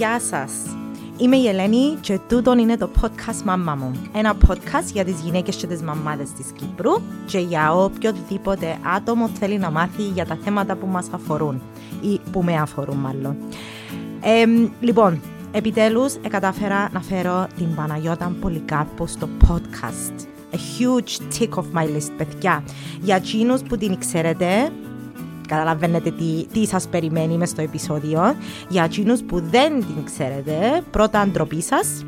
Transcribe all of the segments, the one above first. Γεια σας! Είμαι η Ελένη και τούτον είναι το podcast «Μαμά μου». Ένα podcast για τις γυναίκες και τις μαμάδες της Κύπρου και για οποιοδήποτε άτομο θέλει να μάθει για τα θέματα που μας αφορούν ή που με αφορούν μάλλον. Λοιπόν, επιτέλους κατάφερα να φέρω την Παναγιώτα Πολυκάππου στο podcast. A huge tick off my list, παιδιά. Για εκείνους που την ξέρετε, καταλαβαίνετε τι σας περιμένει μες στο επεισόδιο. Για εκείνους που δεν την ξέρετε, πρώτα ντροπή σας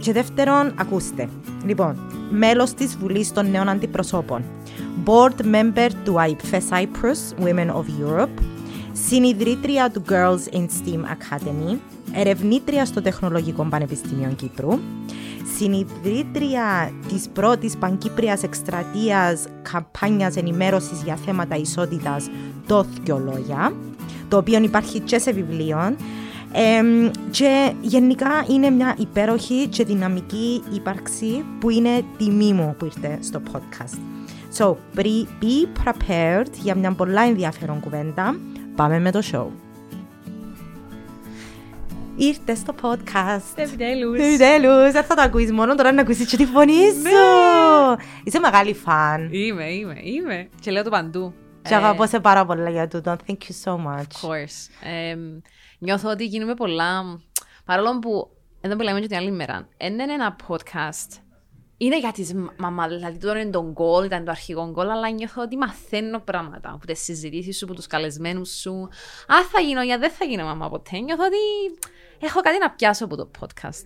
και δεύτερον ακούστε. Λοιπόν, μέλος της Βουλής των Νέων Αντιπροσώπων, Board Member του IPFE Cyprus, Women of Europe, συνιδρύτρια του Girls in STEAM Academy, ερευνήτρια στο Τεχνολογικό Πανεπιστήμιο Κύπρου, συνιδρύτρια της πρώτης πανκύπριας εκστρατείας καμπάνιας ενημέρωσης για θέματα ισότητας, το Θεολογία, το οποίο υπάρχει και σε βιβλίο, και γενικά είναι μια υπέροχη και δυναμική ύπαρξη που είναι τιμή μου που ήρθε στο podcast. So, be prepared για μια πολλά ενδιαφέρον κουβέντα. Πάμε με το show. Ήρθε στο podcast. Επιτέλους. Δεν θα το ακούεις μόνο, τώρα να ακούσεις και τη φωνή σου. Είσαι μεγάλη φαν. Είμαι. Και λέω το παντού. Και αγαπώ σε πάρα πολλά για τούτο. Thank you so much. Of course. Νιώθω ότι γίνουμε πολλά, παρόλο που εδώ μιλάμε για την άλλη μέρα. Είναι ένα podcast. Είναι για τις μαμάδες, δηλαδή τώρα είναι το goal, ήταν το αρχικό goal, αλλά νιώθω ότι μαθαίνω πράγματα από τις συζητήσεις σου, από τους καλεσμένους σου. Α, θα γίνω ή δεν θα γίνω μαμά ποτέ. Νιώθω ότι έχω κάτι να πιάσω από το podcast.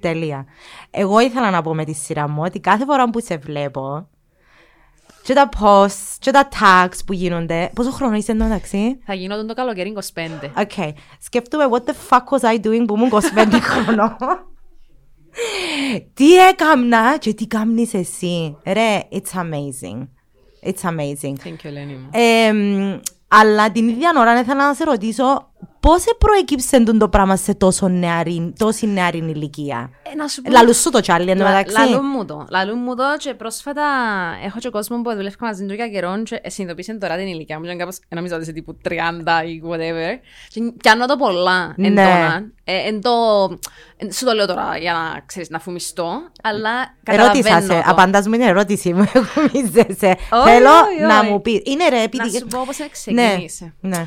Τέλεια. Εγώ ήθελα να πω με τη σειρά μου ότι κάθε φορά που σε βλέπω και τα posts και τα tags που γίνονται. Πόσο χρόνο είσαι εδώ, εντάξει? Θα γινόταν το καλοκαίρι 25. Okay. Σκεφτούμε what the fuck was I doing που ήμουν 25 χρονών. Τι έκαμνα και τι κάμνεις εσύ. Ρε, it's amazing. It's amazing. Thank you, Ελένη. Αλλά την ίδια ώρα ήθελα να σε ρωτήσω πώς προεκύψε το πράγμα σε τόση νεαρή ηλικία. Λαλούς σου το τσάλι, εντάξει. Λαλούν μου το και πρόσφατα έχω και κόσμο που δουλεύει μαζί του για καιρόν και συνειδητοποίησε τώρα την ηλικία μου και κάπως νομίζω ότι είσαι τύπου 30 ή whatever και πιάνω το πολλά εντόνα. Σου το λέω τώρα για να ξέρεις να φουμιστώ, αλλά καταλαβαίνω. Ερώτησα σε, απαντάς μου είναι ερώτηση μου, φουμίζεσαι. Θέλω να μου πεις. Είναι ρε, επειδή... Να σου πω πώς ξεκίνησε. Ναι.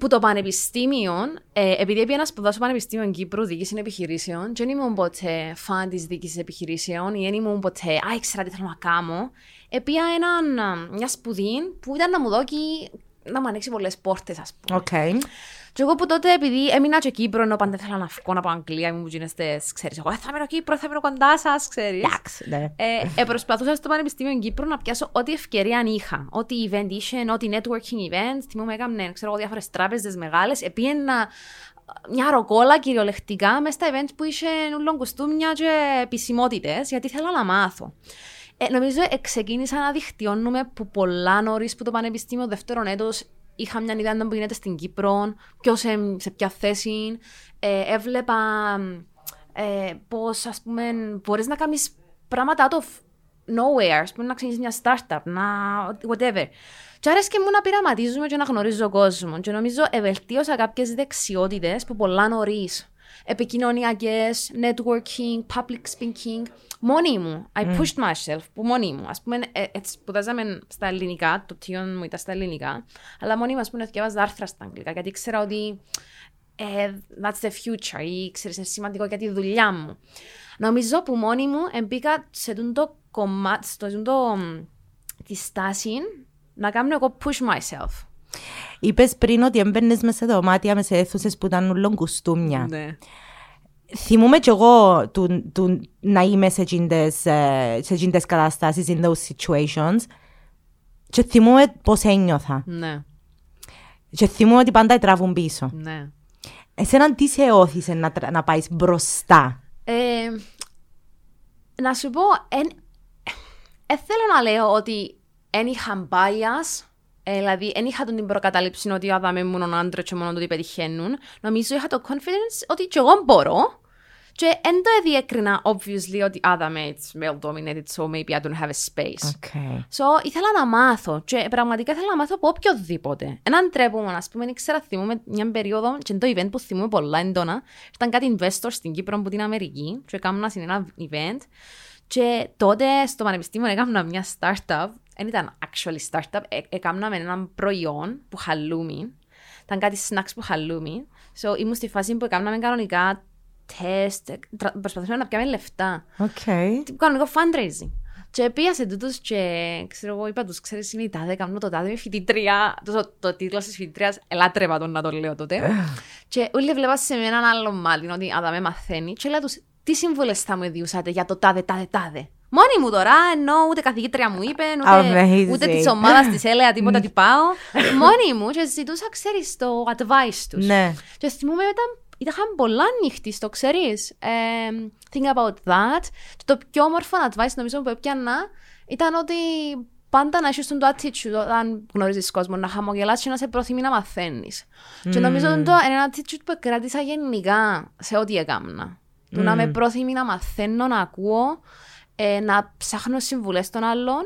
Που το πανεπιστήμιο, επειδή έπρεπε να σπουδάσω πανεπιστήμιο Κύπρου διοίκηση επιχειρήσεων, και δεν ήμουν ποτέ φαν της διοίκησης επιχειρήσεων, ή δεν ήμουν ποτέ, ήξερα τι θέλω να κάνω, έπια μια σπουδή που ήταν να μου δώσει να μου ανοίξει πολλές πόρτες, ας πούμε. Okay. Και εγώ που τότε, επειδή έμεινα και Κύπρο, ενώ πάντα ήθελα να φύγω από Αγγλία, ήμουν γυναιστές, ξέρεις, εγώ θα μείνω Κύπρο, θα μείνω κοντά σας, ξέρεις. Ναι. Προσπαθούσα στο Πανεπιστήμιο Κύπρο να πιάσω ό,τι ευκαιρία είχα. Ό,τι event είχε, ό,τι networking event, θυμούμαι έκαμε, ξέρω εγώ, διάφορες τράπεζες μεγάλες. Επήγαινα μια ροκόλα κυριολεκτικά μέσα στα events που είχε ούλων κουστούμια και επισημότητες, γιατί ήθελα να μάθω. Νομίζω ξεκίνησα να διχτυώνουμε που πολλά νωρίς που το πανεπιστήμιο δεύτερον έτος είχα μια ιδέα που γίνεται στην Κύπρο, ποιος σε ποια θέση. Έβλεπα πώς, ας πούμε, μπορείς να κάνεις πράγματα out of nowhere, ας πούμε, να ξεκινήσεις μια startup, να whatever. Και άρεσκε μου να πειραματίζουμε και να γνωρίζω κόσμο. Και νομίζω ευελτίωσα κάποιες δεξιότητες που πολλά νωρίς. Επικοινωνιακές, networking, public speaking. Μόνη μου. I pushed myself. Που μόνη μου. Ας πούμε, σπουδάζαμε στα ελληνικά, το πτυχίο μου ήταν στα ελληνικά, αλλά μόνη μου, ας πούμε, διάβαζα άρθρα στα αγγλικά, γιατί ήξερα ότι that's the future, ή ξέρεις, είναι σημαντικό για τη δουλειά μου. Νομίζω που μόνη μου μπήκα σε το κομμάτι, τη στάση να κάνω εγώ push myself. Είπες πριν ότι έμπαινες μέσα σε δωμάτια, μέσα σε αίθουσες που ήταν ούλων κουστούμια. Ναι. Θυμούμαι κι εγώ του να είμαι σε εκείνες καταστάσεις, in those situations, και θυμούμαι πώς ένιωθα. Ναι. Και θυμούμαι ότι πάντα τραβούν πίσω. Ναι. Εσέναν τι σε όθησε να πάεις μπροστά? Να σου πω, θέλω να λέω ότι εν είχαν bias. Δηλαδή, δεν είχα την προκατάληψη ότι θα είμαι μόνο άντρα και μόνο το ότι πετυχαίνουν. Νομίζω είχα το confidence ότι και εγώ μπορώ. Και δεν το διέκρινα, obviously, ότι άδαμε, it's male-dominated, so maybe I don't have a space. Okay. So, ήθελα να μάθω, και πραγματικά ήθελα να μάθω από οποιοδήποτε. Έναν τρέπομαι, ας πούμε, ήξερα, θυμούμε μια περίοδο, και το event που θυμούμε πολλά έντονα, ήταν κάτι investors στην Κύπρο από την Αμερική, και έκανα σε ένα event, και τότε στο Πανεπιστήμιο έκανα μια startup, δεν ήταν actually startup, έκανα με ένα προϊόν που χαλούμι, ήταν κάτι snacks που χαλούμι, so ήμουν στη φάση που έκαναμε κανονικά τεστ, προσπαθούσαμε να πιάμε λεφτά. Okay. Τι κάνω εγώ fundraising. Και πίασε τούτους και ξέρω εγώ, είπα τους, ξέρεις, είναι η τάδε, κάνω το τάδε, είμαι φοιτητρία, το τίτλο της φοιτητρίας, ελάτρευα τον να το λέω τότε. Και όλοι βλέπα σε έναν άλλο μάλλον ότι αν με μαθαίνει και λέω τους, τι συμβουλές θα μου διούσατε για το τάδε, τάδε. Μόνη μου τώρα, ενώ ούτε καθηγήτρια μου είπε, ούτε της ομάδας της έλεγα τίποτα τι πάω. Μόνη μου και ζητούσα, ξέρεις, το advice τους. Και θυμούμαι μετά. Είχαμε πολλά νύχτη, το ξέρεις. Think about that. Και το πιο όμορφο advice νομίζω που έπιανα ήταν ότι πάντα να έχεις τον το attitude όταν γνωρίζεις κόσμο, να χαμογελάς και να σε προθυμεί να μαθαίνεις. Και νομίζω ότι είναι ένα attitude που κράτησα γενικά σε ό,τι έκανα. Του να με προθυμεί να μαθαίνω, να ακούω, να ψάχνω συμβουλές των άλλων.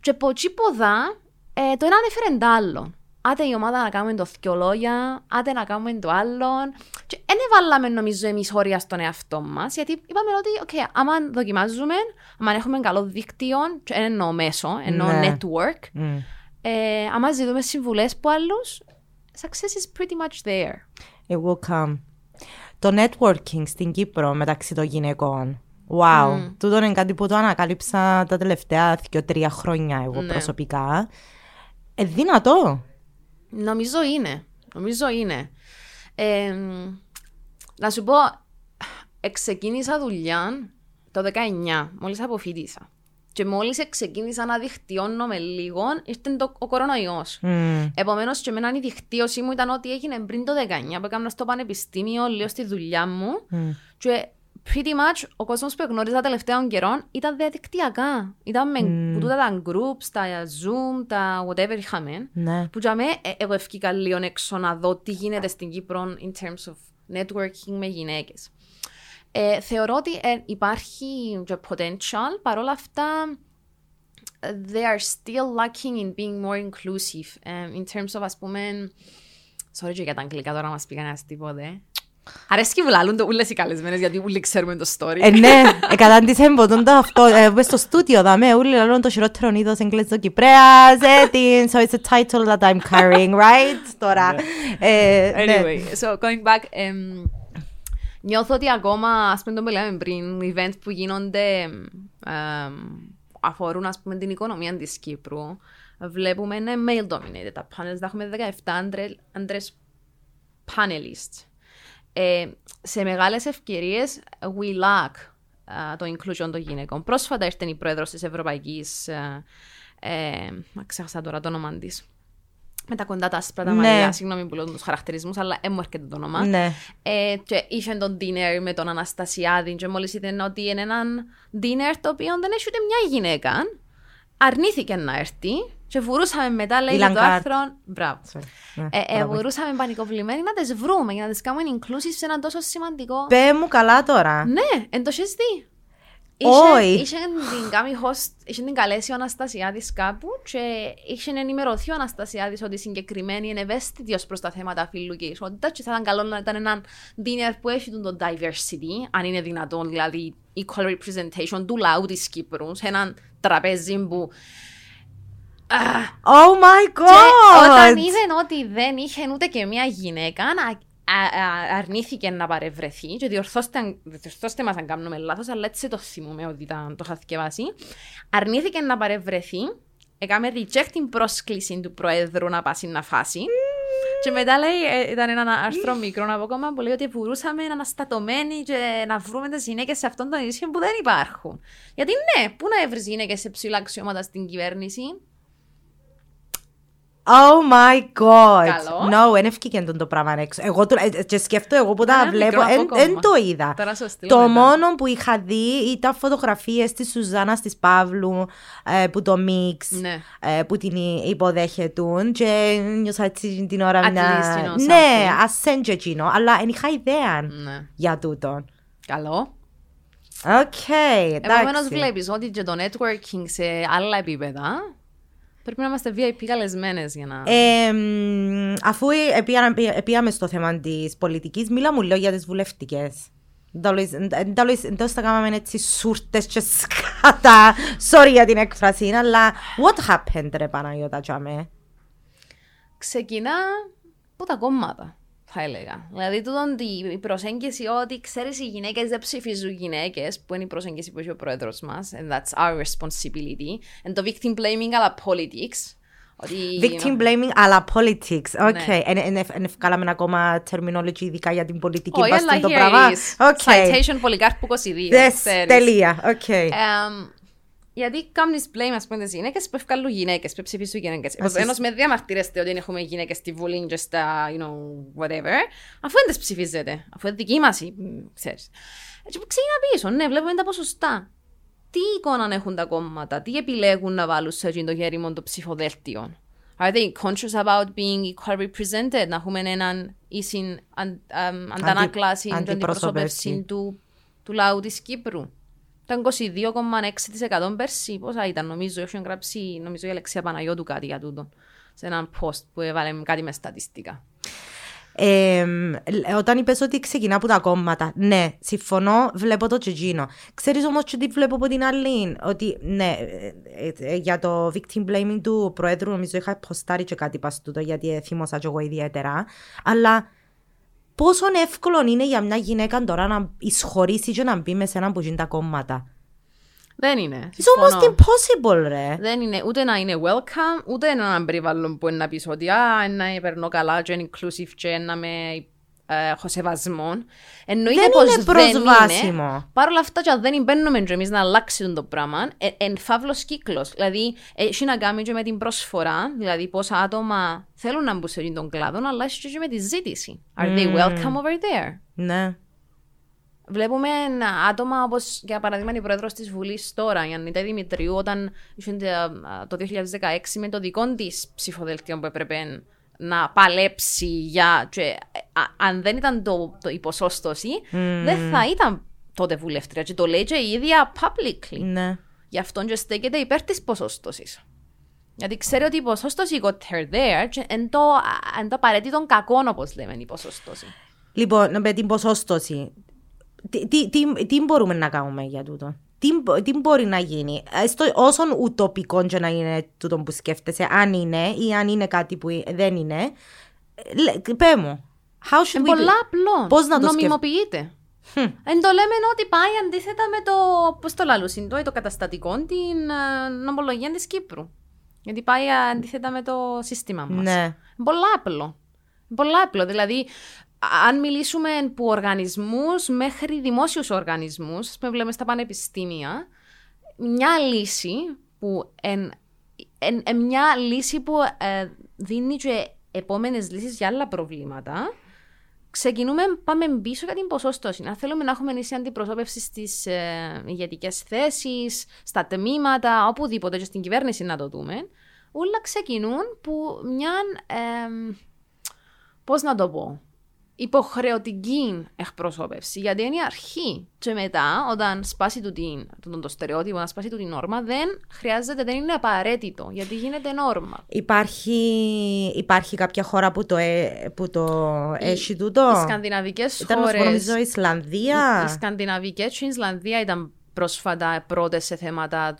Και ποτσίποδα το ένα ανέφερε το άλλο. Άτε η ομάδα να κάνουμε το δυο λόγια, άτε να κάνουμε το άλλον. Και δεν βάλαμε νομίζω εμείς όρια στον εαυτό μας, γιατί είπαμε ότι okay, άμα δοκιμάζουμε, άμα έχουμε καλό δίκτυο, εννοώ μέσο, εννοώ network, άμα ζητούμε συμβουλές από άλλους, success is pretty much there. It will come. Το networking στην Κύπρο μεταξύ των γυναικών. Wow, τούτο είναι κάτι που το ανακάλυψα τα τελευταία 2-3 χρόνια εγώ προσωπικά. Δυνατό. Νομίζω είναι. Να σου πω, ξεκίνησα δουλειά το 19, μόλις αποφοιτήσα. Και μόλις ξεκίνησα να διχτυώνω με λίγο, ήρθε ο κορονοϊός. Επομένως, και εμένα η διχτύωση μου ήταν ότι έγινε πριν το 19, που έκανα στο πανεπιστήμιο, λίγο στη δουλειά μου. Και pretty much ο κόσμος που γνώριζα τελευταίων καιρών ήταν διαδικτυακά. Ήταν με τα groups, τα zoom, τα whatever είχαμε. Ναι. Που για μέ, εγώ ευκήκα λίγο έξω να δω τι γίνεται στην Κύπρο in terms of networking με γυναίκες. Θεωρώ ότι υπάρχει potential, παρόλα αυτά they are still lacking in being more inclusive in terms of, ας πούμε, sorry και για τα αγγλικά τώρα μας πήγαν ένας τίποτε. Αρέσκει και βουλάλουν το ούλες οι καλεσμένες, γιατί ούλοι ξέρουμε το story. Ναι, κατάντησαν ποτόν το αυτό, μες στο στούτιο δάμε, ούλοι λαλούν το χειρότερο είδος έγκλες το Κυπρέας, την, so it's a title that I'm carrying, right, τώρα. Anyway, so going back, νιώθω ότι ακόμα, ας πούμε το μιλάμε πριν, events που γίνονται, αφορούν ας πούμε την οικονομία της Κύπρου, βλέπουμε είναι male-dominated τα panels, θα έχουμε 17 άντρες panelists. Σε μεγάλες ευκαιρίες, we lack το inclusion των γυναικών. Πρόσφατα ήρθε η πρόεδρος της Ευρωπαϊκής, ξέχασα τώρα το όνομα της, με τα κοντά τα άσπρα τα μαλλιά, συγγνώμη που λέω τους χαρακτηρισμούς, αλλά έρχεται το όνομα. Ναι. Και είχε τον dinner με τον Αναστασιάδη και μόλις είδε ότι είναι έναν dinner το οποίο δεν έχει ούτε μια γυναίκα, αρνήθηκε να έρθει. Και βουρούσαμε μετά, λέει το άρθρο. Μπράβο. Βουρούσαμε πανικοβλημένοι να τις βρούμε για να τις κάνουμε inclusive σε έναν τόσο σημαντικό. Πε μου καλά τώρα. Ναι, εν το έχεις δει. Όχι. Είχε την καλέσει ο Αναστασιάδης κάπου και είχε ενημερωθεί ο Αναστασιάδης ότι συγκεκριμένη είναι ευαίσθητος προς τα θέματα φύλου και ισότητας. Και θα ήταν καλό να ήταν έναν dinner που έχει τον diversity, αν είναι δυνατόν, δηλαδή equal representation του λαού της Κύπρου, σε έναν τραπέζι που. Oh my God! Και όταν είδε ότι δεν είχε ούτε και μία γυναίκα, αρνήθηκε να παρευρεθεί. Και διορθώστε μας αν κάνουμε λάθος, αλλά έτσι το θυμούμε ότι το είχα θυκευάσει. Αρνήθηκε να παρευρεθεί. Έκαμε reject την πρόσκληση του Προέδρου να πάει να φάσει. Και μετά λέει, ήταν ένα άρθρο μικρό απόκομα που λέει ότι βουρούσαμε αναστατωμένοι και να βρούμε τις γυναίκες σε αυτόν τον ίσιο που δεν υπάρχουν. Γιατί ναι, πού να έβρεις γυναίκες σε ψηλά αξιώματα στην κυβέρνηση. Oh my God! No, δεν έφυγε το πράγμα έξω. Εγώ και σκέφτομαι, εγώ που τα βλέπω, δεν το είδα. Το μόνο που είχα δει ήταν φωτογραφίες της Σουζάνας της Παύλου που το μίξ, που την υποδέχετουν και νιώσα έτσι την ώρα να... Ναι, ας έντια εκείνο, αλλά δεν είχα ιδέα για τούτο. Καλό. Okay, επομένως βλέπεις ότι και το networking σε άλλα επίπεδα πρέπει να είμαστε VIP καλεσμένες για να... αφού επήγαμε στο θέμα της πολιτικής, μίλα μου λέω για τις βουλευτικές. Εντός τα κάμαμε έτσι σούρτες και σκάτα. Sorry για την έκφραση, αλλά what happened ρε Παναγιώτα τσάμε? Ξεκινά από τα κόμματα, θα έλεγα. Δηλαδή, η προσέγγιση ότι ξέρεις, οι γυναίκες δεν ψηφίζουν γυναίκες, που είναι η προσέγγιση που έχει ο πρόεδρος μας, and that's our responsibility, and το victim blaming αλλά politics. Victim blaming αλλά politics, ok. Εν ευκάλαμε ακόμα terminology ειδικά για την πολιτική μας το πράγμα. Citation Πολυκάρπου 22. Τελεία, ok. Γιατί κάνεις blame, ας πούμε, τις γυναίκες που ευκαλούν γυναίκες, που ψηφίσουν γυναίκες. Επομένως, με διαμαρτύρεστε ότι έχουμε γυναίκες στη Βουλή και στα, you know, whatever, αφού δεν τις ψηφίζετε, αφού είναι δική μας, ξέρεις. Έτσι, ξεκινά πίσω, ναι, βλέπουμε τα ποσοστά. Τι εικόνα έχουν τα κόμματα, τι επιλέγουν να βάλουν σε εκείνο το γέριμο των ψηφοδέλτιων. Are they conscious about being equal represented, να έχουμε έναν ίσιν αντανάκλαση, αντιπροσώπευση του λαού της Κύπρου. Ήταν 22,6% πέρσι, πόσα ήταν, νομίζω, έχουν γράψει, νομίζω η Αλεξία Παναγιώτου κάτι για τούτο, σε έναν post που έβαλε κάτι με στατιστικά. Όταν είπες ότι ξεκινά από τα κόμματα, ναι, συμφωνώ, βλέπω το τσιτζίνο. Ξέρεις όμως και τι βλέπω από την άλλη, ότι ναι, για το victim blaming του Προέδρου νομίζω είχα ποστάρει και κάτι παστούτο, γιατί θύμωσα και εγώ ιδιαίτερα, αλλά... Πόσο εύκολο είναι για μια γυναίκα τώρα να εισχωρήσει και να μπει με σε έναν που γίνει τα κόμματα. Δεν είναι. It's almost impossible, ρε. Δεν είναι. Ούτε να είναι welcome, ούτε έναν περιβάλλον που είναι να πεις ότι να περνώ καλά και είναι inclusive και να με έχω σεβασμό. Εννοείται πως είναι προσβάσιμο. Δεν είναι. Παρ' όλα αυτά και δεν μπαίνουμε και εμείς να αλλάξουν το πράγμα. Εν φαύλος κύκλος. Δηλαδή, έχει να κάνει και με την προσφορά, δηλαδή πόσα άτομα θέλουν να μπουν σε τον κλάδο, αλλά έχει και με τη ζήτηση. Are they welcome over there? Ναι. Βλέπουμε άτομα όπως, για παράδειγμα, η πρόεδρος της Βουλής τώρα, η Αννίτα Δημητρίου, όταν ήσουν το 2016 με το δικό της ψηφοδέλτιο που έπρεπε να παλέψει για... Και, αν δεν ήταν η ποσόστοση, δεν θα ήταν τότε βουλευτρία. Και το λέει και η ίδια publicly. Ναι. Γι' αυτόν και στέκεται υπέρ της ποσόστοσης. Γιατί ξέρει ότι η ποσόστοση got her there, εν το απαραίτητον κακόν, όπως λέμε, η ποσόστοση. Λοιπόν, με την ποσόστοση, τι μπορούμε να κάνουμε για τούτο? Τι μπορεί να γίνει, όσον ουτοπικό και να είναι τούτο που σκέφτεσαι, αν είναι ή αν είναι κάτι που δεν είναι, πέ μου, είναι πολλά απλό, πώς να το νομιμοποιείται. Εν το λέμε ότι πάει αντίθετα με το, πώς το λαλούσιν, το καταστατικό, την νομολογία της Κύπρου. Γιατί πάει αντίθετα με το σύστημα μας. Ναι. Πολλά απλό, δηλαδή... Αν μιλήσουμε από οργανισμούς μέχρι δημόσιους οργανισμούς, που βλέπουμε στα πανεπιστήμια, μια λύση που, μια λύση που δίνει και επόμενες λύσεις για άλλα προβλήματα, ξεκινούμε, πάμε πίσω για την ποσόστοση. Αν θέλουμε να έχουμε ίση αντιπροσώπευση στις ηγετικές θέσεις, στα τμήματα, οπουδήποτε και στην κυβέρνηση να το δούμε, όλα ξεκινούν που μια, πώς να το πω, υποχρεωτική εκπροσώπευση, γιατί είναι η αρχή. Και μετά, όταν σπάσει το στερεότυπο, όταν σπάσει την νόρμα, δεν χρειάζεται, δεν είναι απαραίτητο, γιατί γίνεται νόρμα. Υπάρχει κάποια χώρα που το έχει τούτο. Οι σκανδιναβικές χώρες. Ήταν, νομίζω, η Ισλανδία. Οι σκανδιναβικές και η Ισλανδία ήταν πρόσφατα πρώτες σε θέματα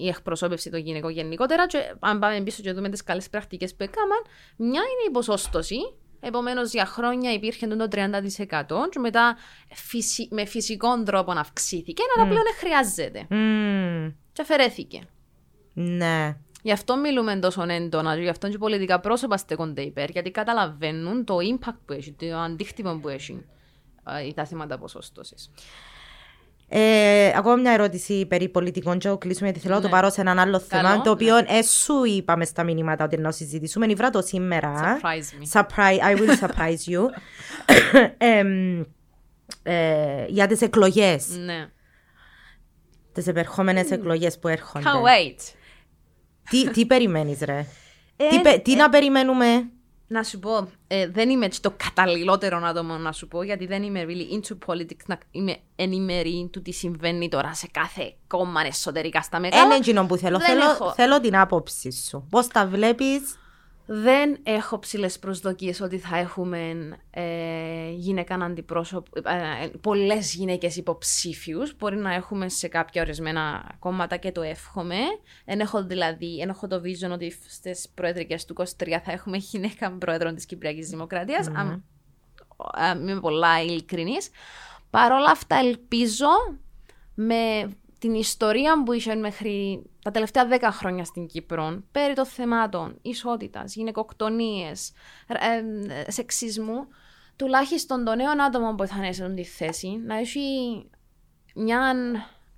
η εκπροσώπευση των γυναικών γενικότερα. Και αν πάμε πίσω και δούμε τις καλές πρακτικές που έκαναν, μια είναι η ποσόστοση. Επομένως, για χρόνια υπήρχε το 30%, και μετά με φυσικό τρόπο αυξήθηκε, αλλά πλέον χρειάζεται. Και αφαιρέθηκε. Ναι. Γι' αυτό μιλούμε τόσο έντονα, γι' αυτό και οι πολιτικά πρόσωπα στέκονται υπέρ, γιατί καταλαβαίνουν το impact που έχει, το αντίκτυπο που έχει τα θέματα ποσόστοσης. Ακόμα μια ερώτηση περί πολιτικών και κλείσουμε, γιατί θέλω να το πάρω σε έναν άλλο θέμα, το οποίο σου είπαμε στα μηνύματα ότι να συζητήσουμε. Είναι βράδυ σήμερα. Surprise me. I will surprise you. Για τις εκλογές. Ναι. Τις επερχόμενες εκλογές που έρχονται. Can't wait. Τι περιμένεις, ρε? Τι να περιμένουμε? Να σου πω, δεν είμαι το καταλληλότερο άτομο να σου πω, γιατί δεν είμαι really into politics, να είμαι ενημερή του τι συμβαίνει τώρα σε κάθε κόμμα εσωτερικά στα μεγάλα. Ένα που θέλω την άποψη σου. Πώς τα βλέπεις? Δεν έχω ψηλές προσδοκίες ότι θα έχουμε γυναικαν αντιπρόσωπο, πολλές γυναίκες υποψήφιους. Μπορεί να έχουμε σε κάποια ορισμένα κόμματα και το εύχομαι. Έχω το vision ότι στις προεδρικές του 23 θα έχουμε γυναίκα πρόεδρο της Κυπριακής Δημοκρατίας. Είμαι πολλά ειλικρινής. Παρ' όλα αυτά ελπίζω με την ιστορία που είχε μέχρι τα τελευταία 10 χρόνια στην Κύπρο περί των θεμάτων ισότητας, γυναικοκτονίες, σεξισμού, τουλάχιστον των νέων άτομων που θα ανέσουν τη θέση, να έχει μια,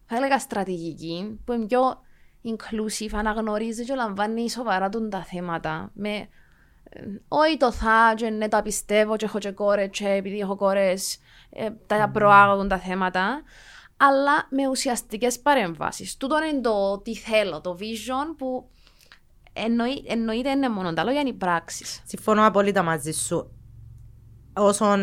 θα έλεγα, στρατηγική που είναι πιο inclusive, αναγνωρίζει και λαμβάνει σοβαρά τα θέματα. Με όχι το θα, και ναι, τα πιστεύω, και έχω και κόρες, και επειδή έχω κόρες, τα προάγουν τα θέματα, αλλά με ουσιαστικές παρεμβάσεις. Τούτο είναι το τι θέλω, το vision που εννοείται είναι μόνο τα λόγια, είναι οι πράξεις. Συμφωνώ απόλυτα μαζί σου. Όσον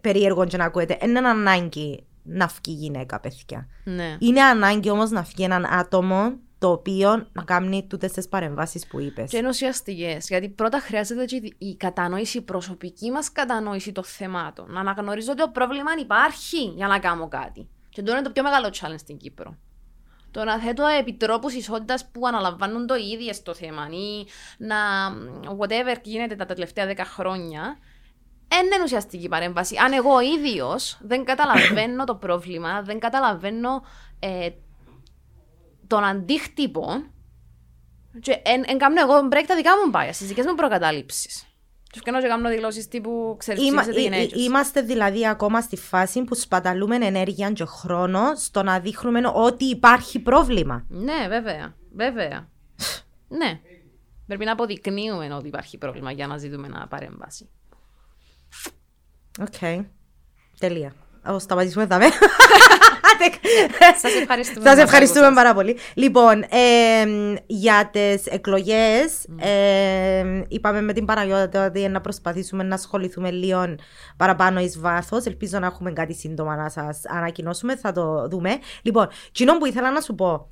περίεργο και να ακούετε, είναι ανάγκη να φκεί γυναίκα, παιδιά. Ναι. Είναι ανάγκη όμως να φκεί έναν άτομο το οποίο να κάνει τούτες τις παρεμβάσεις που είπες. Και είναι ουσιαστικές, γιατί πρώτα χρειάζεται και η κατανόηση, η προσωπική μας κατανόηση των θεμάτων. Να αναγνωρίζω ότι το πρόβλημα υπάρχει για να κάνω κάτι. Και τώρα είναι το πιο μεγάλο challenge στην Κύπρο. Το να θέτω επιτρόπους ισότητας που αναλαμβάνουν το ίδιο στο θέμα ή να whatever γίνεται τα τελευταία 10 χρόνια, δεν είναι ουσιαστική παρέμβαση. Αν εγώ ίδιος δεν καταλαβαίνω το πρόβλημα, δεν καταλαβαίνω τον αντίκτυπο, και κάνω εγώ break τα δικά μου bias, τις δικές μου προκατάληψεις. Τους κάνω και κάνω δηλώσεις τύπου ξέρεις τι είναι. Είμαστε δηλαδή ακόμα στη φάση που σπαταλούμε ενέργεια και χρόνο στο να δείχνουμε ότι υπάρχει πρόβλημα. Ναι, βέβαια. Βέβαια. Ναι. Πρέπει να αποδεικνύουμε ότι υπάρχει πρόβλημα για να ζητούμε ένα παρέμβαση. Οκ. Τελεία. Σταματήσουμε τα μέρα. Σας ευχαριστούμε πάρα πολύ. Λοιπόν, για τις εκλογές είπαμε με την Παναγιώτη ότι να προσπαθήσουμε να ασχοληθούμε λίγο παραπάνω εις βάθος. Ελπίζω να έχουμε κάτι σύντομα να σας ανακοινώσουμε. Θα το δούμε. Λοιπόν, κοινό που ήθελα να σου πω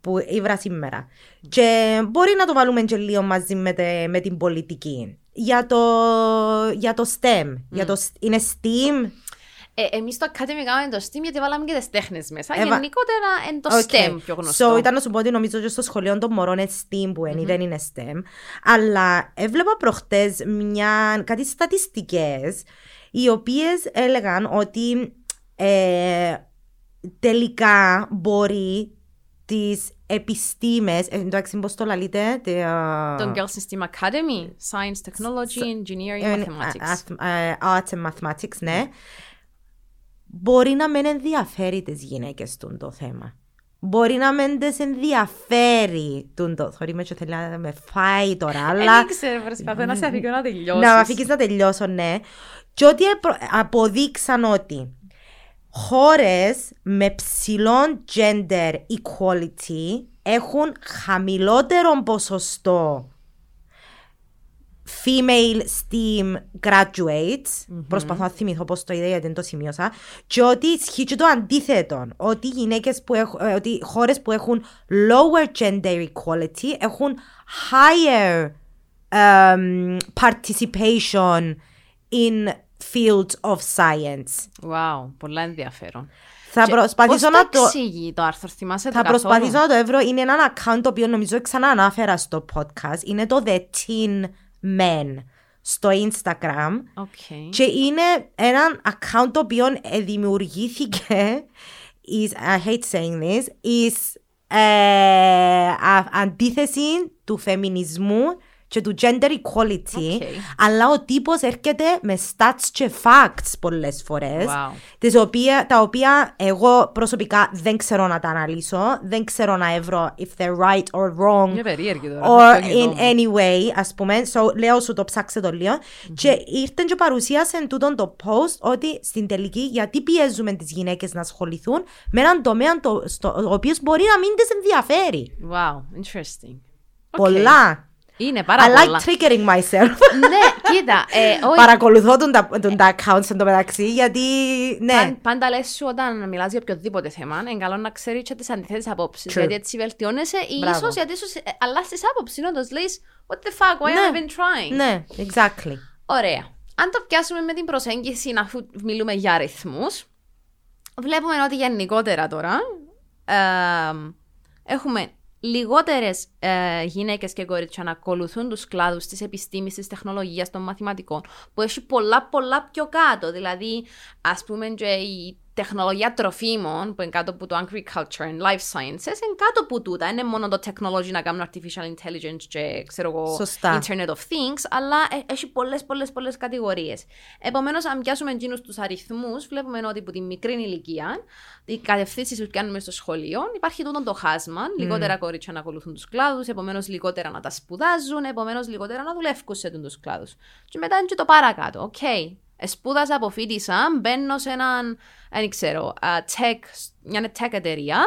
που ήβρα σήμερα, και μπορεί να το βάλουμε και λίγο μαζί με την πολιτική, για το STEM. Είναι STEM. Εμείς το Academy κάναμε το STEM, γιατί βάλαμε και τις τέχνες μέσα. Γενικότερα είναι το STEM πιο γνωστό. Ήταν να σου πω ότι νομίζω ότι στο σχολείο των μωρών είναι STEM που είναι, δεν είναι STEM. Αλλά έβλεπα προχτές κάτι στατιστικές, οι οποίες έλεγαν ότι τελικά μπορεί τις επιστήμες, εντάξει πώς το λαλείτε, το Girls in STEAM Academy, Science, Technology, Engineering, Mathematics. Arts and Mathematics, ναι. Μπορεί να μην ενδιαφέρει τις γυναίκες του το θέμα. Μπορεί να μην τις ενδιαφέρει το... Θωρεί με και θέλει να με φάει τώρα, αλλά... Δεν ξέρω, προσπαθώ να σε αφήκω να τελειώσεις. Να αφήκεις να τελειώσω, ναι. Και ότι αποδείξαν ότι χώρες με ψηλό gender equality έχουν χαμηλότερο ποσοστό female STEM graduates, προσπαθώ να θυμηθώ πώς το είδα γιατί δεν το σημείωσα, και ότι ισχύει και το αντίθετο, ότι ότι χώρες που έχουν lower gender equality έχουν higher participation in fields of science. Wow, πολλά ενδιαφέρον. Θα προσπαθήσω να το εξηγεί το άρθρο, θυμάσαι το καθόλου? Θα προσπαθήσω να το έβρω, είναι ένα account το οποίο νομίζω ξανά ανάφερα στο podcast, είναι το The Teen Men στο Instagram, και είναι ένα account το οποίο δημιουργήθηκε I hate saying this αντίθεση του φεμινισμού και του gender equality, αλλά ο τύπος έρχεται με stats και facts πολλές φορές, τα οποία εγώ προσωπικά δεν ξέρω να τα αναλύσω, δεν ξέρω να εύρω if they're right or wrong or in any way, ας πούμε. So, λέω σου το ψάξε το λίγο. Και ήρθαν και παρουσίασαν τούτον το post ότι στην τελική γιατί πιέζουμε τις γυναίκες να ασχοληθούν με έναν τομέα ο οποίος μπορεί να μην τις ενδιαφέρει. Wow, interesting. Πολλά. Είναι πάρα πολλά. I like triggering myself. Ναι, κοίτα. Παρακολουθώ τον τα accounts εν τω μεταξύ, γιατί. Ναι. Πάντα λες σου όταν μιλάς για οποιοδήποτε θέμα, είναι καλό να ξέρεις και τις αντιθέτες απόψεις. Γιατί έτσι βελτιώνεσαι, ή ίσως γιατί σου αλλάσεις άποψη. Όντως λες, what the fuck, why have I been trying. Ναι, exactly. Ωραία. Αν το πιάσουμε με την προσέγγιση, αφού μιλούμε για αριθμούς, βλέπουμε ότι γενικότερα τώρα έχουμε λιγότερες γυναίκες και κορίτσια να ακολουθούν τους κλάδους της επιστήμης, της τεχνολογίας, των μαθηματικών, που έχει πολλά πιο κάτω. Δηλαδή, ας πούμε, και η τεχνολογία τροφίμων, που είναι κάτω από το agriculture and life sciences, είναι κάτω από τούτα. Είναι μόνο το technology να κάνουν artificial intelligence και, ξέρω εγώ, internet of things, αλλά έχει πολλές κατηγορίες. Επομένως, αν πιάσουμε εκείνους τους αριθμούς, βλέπουμε ότι από τη μικρή ηλικία, οι κατευθύνσεις που πιάνουμε στο σχολείο, υπάρχει τούτο το χάσμα. Λιγότερα κορίτσια να ακολουθούν τους κλάδους, επομένως λιγότερα να τα σπουδάζουν, επομένως λιγότερα να δουλεύουν σε τους κλάδους. Και μετά είναι και το παρακάτω. Οκ. Okay. Σπούδασα, αποφοίτησα, μπαίνω σε έναν, δεν ξέρω, μια tech εταιρεία.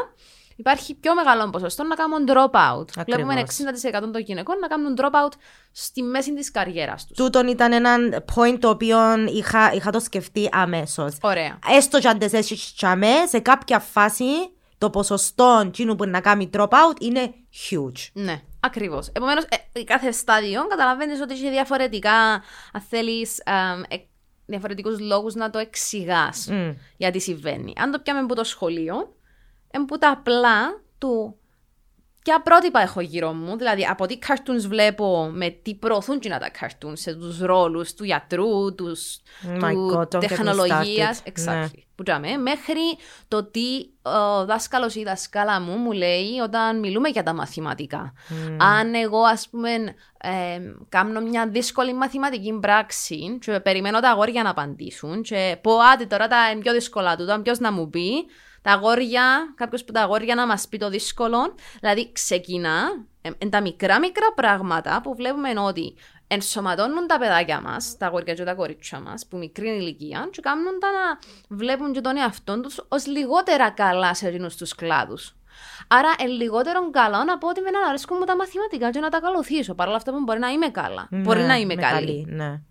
Υπάρχει πιο μεγάλο ποσοστό να κάνουν dropout. Βλέπουμε 60% των γυναικών να κάνουν dropout στη μέση της καριέρας τους. Τούτον ήταν έναν point το οποίο είχα το σκεφτεί αμέσως. Ωραία. Έστω και αν τες έχεις τσάμε, σε κάποια φάση το ποσοστό κοινού που να κάνει dropout είναι huge. Ναι. Ακριβώς. Επομένως, κάθε στάδιο καταλαβαίνεις ότι είσαι διαφορετικά, αν θέλεις, διαφορετικούς λόγους να το εξηγάς γιατί συμβαίνει. Αν το πιάμε από το σχολείο, από τα απλά του ποια πρότυπα έχω γύρω μου, δηλαδή από τι cartoons βλέπω, με τι προωθούν κοινά τα cartoons, σε τους ρόλους του ιατρού, του τεχνολογίας, exactly. Πουτσάμε, μέχρι το τι ο δάσκαλος ή η δασκάλα μου λέει όταν μιλούμε για τα μαθηματικά. Αν εγώ, ας πούμε, κάνω μια δύσκολη μαθηματική πράξη και περιμένω τα αγόρια να απαντήσουν και πω, άντε τώρα τα πιο δύσκολα τούτα, ποιος να μου πει, τα αγόρια, κάποιος που τα αγόρια να μας πει το δύσκολο. Δηλαδή ξεκινά τα μικρά πράγματα που βλέπουμε ότι ενσωματώνουν τα παιδάκια μας, τα αγόρια και τα κορίτσια μας, που μικρή ηλικία, και κάνουν τα να βλέπουν και τον εαυτό τους ως λιγότερα καλά σε εκείνους τους κλάδους. Άρα, λιγότερον καλό να πω ότι με να αρέσκουν μου τα μαθηματικά και να τα ακολουθήσω. Παρ' όλα αυτά που μπορεί να είμαι καλά. Ναι, μπορεί να είμαι καλή. Ναι.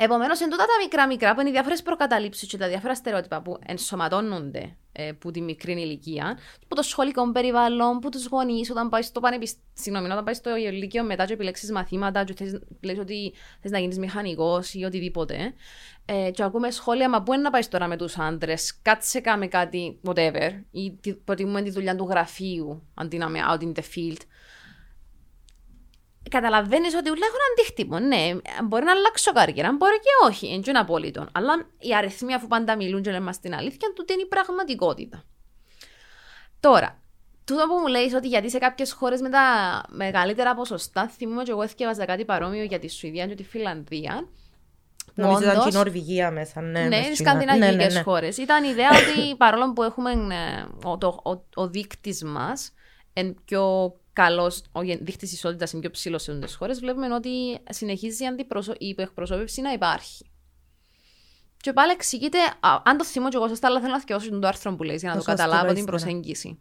Επομένως, εν τούτα τα μικρά που είναι οι διάφορες προκαταλήψεις και τα διάφορα στερεότυπα που ενσωματώνονται από τη μικρή ηλικία, από το σχολικό περιβάλλον, από τους γονείς, όταν πάει στο λύκειο μετά και επιλέξεις μαθήματα, και λες ότι θες να γίνεις μηχανικός ή οτιδήποτε. Και ακούμε σχόλια, μα πού είναι να πάει τώρα με τους άντρες, κάτσε κάμε κάτι, whatever, ή προτιμούμε τη δουλειά του γραφείου αντί να είμαι out in the field. Καταλαβαίνεις ότι ούλα έχουν αντίκτυπο. Ναι, μπορεί να αλλάξω καριέρα, μπορεί και όχι, εντζούν απόλυτον. Αλλά οι αριθμοί, αφού πάντα μιλούν και λέμε μας την αλήθεια, τούτη είναι η πραγματικότητα. Τώρα, τούτο που μου λέει ότι γιατί σε κάποιες χώρες με τα μεγαλύτερα ποσοστά, θυμούμαι και εγώ έσκευαζα κάτι παρόμοιο για τη Σουηδία και τη Φινλανδία. Νομίζω όντως, ήταν και η Νορβηγία μέσα. Ναι, οι σκανδιναβικές χώρες. Ήταν η ιδέα ότι παρόλο που έχουμε ο δείκτης μας εν πιο καλός, ο δείκτης ισότητας είναι πιο ψηλός σε όλες τις χώρες, βλέπουμε ότι συνεχίζει η υποεκπροσώπευση να υπάρχει. Και πάλι εξηγείται, αν το θυμώ και εγώ σωστά, αλλά θέλω να θυκαιώσω το άρθρο που λες για να το καταλάβω την προσέγγιση.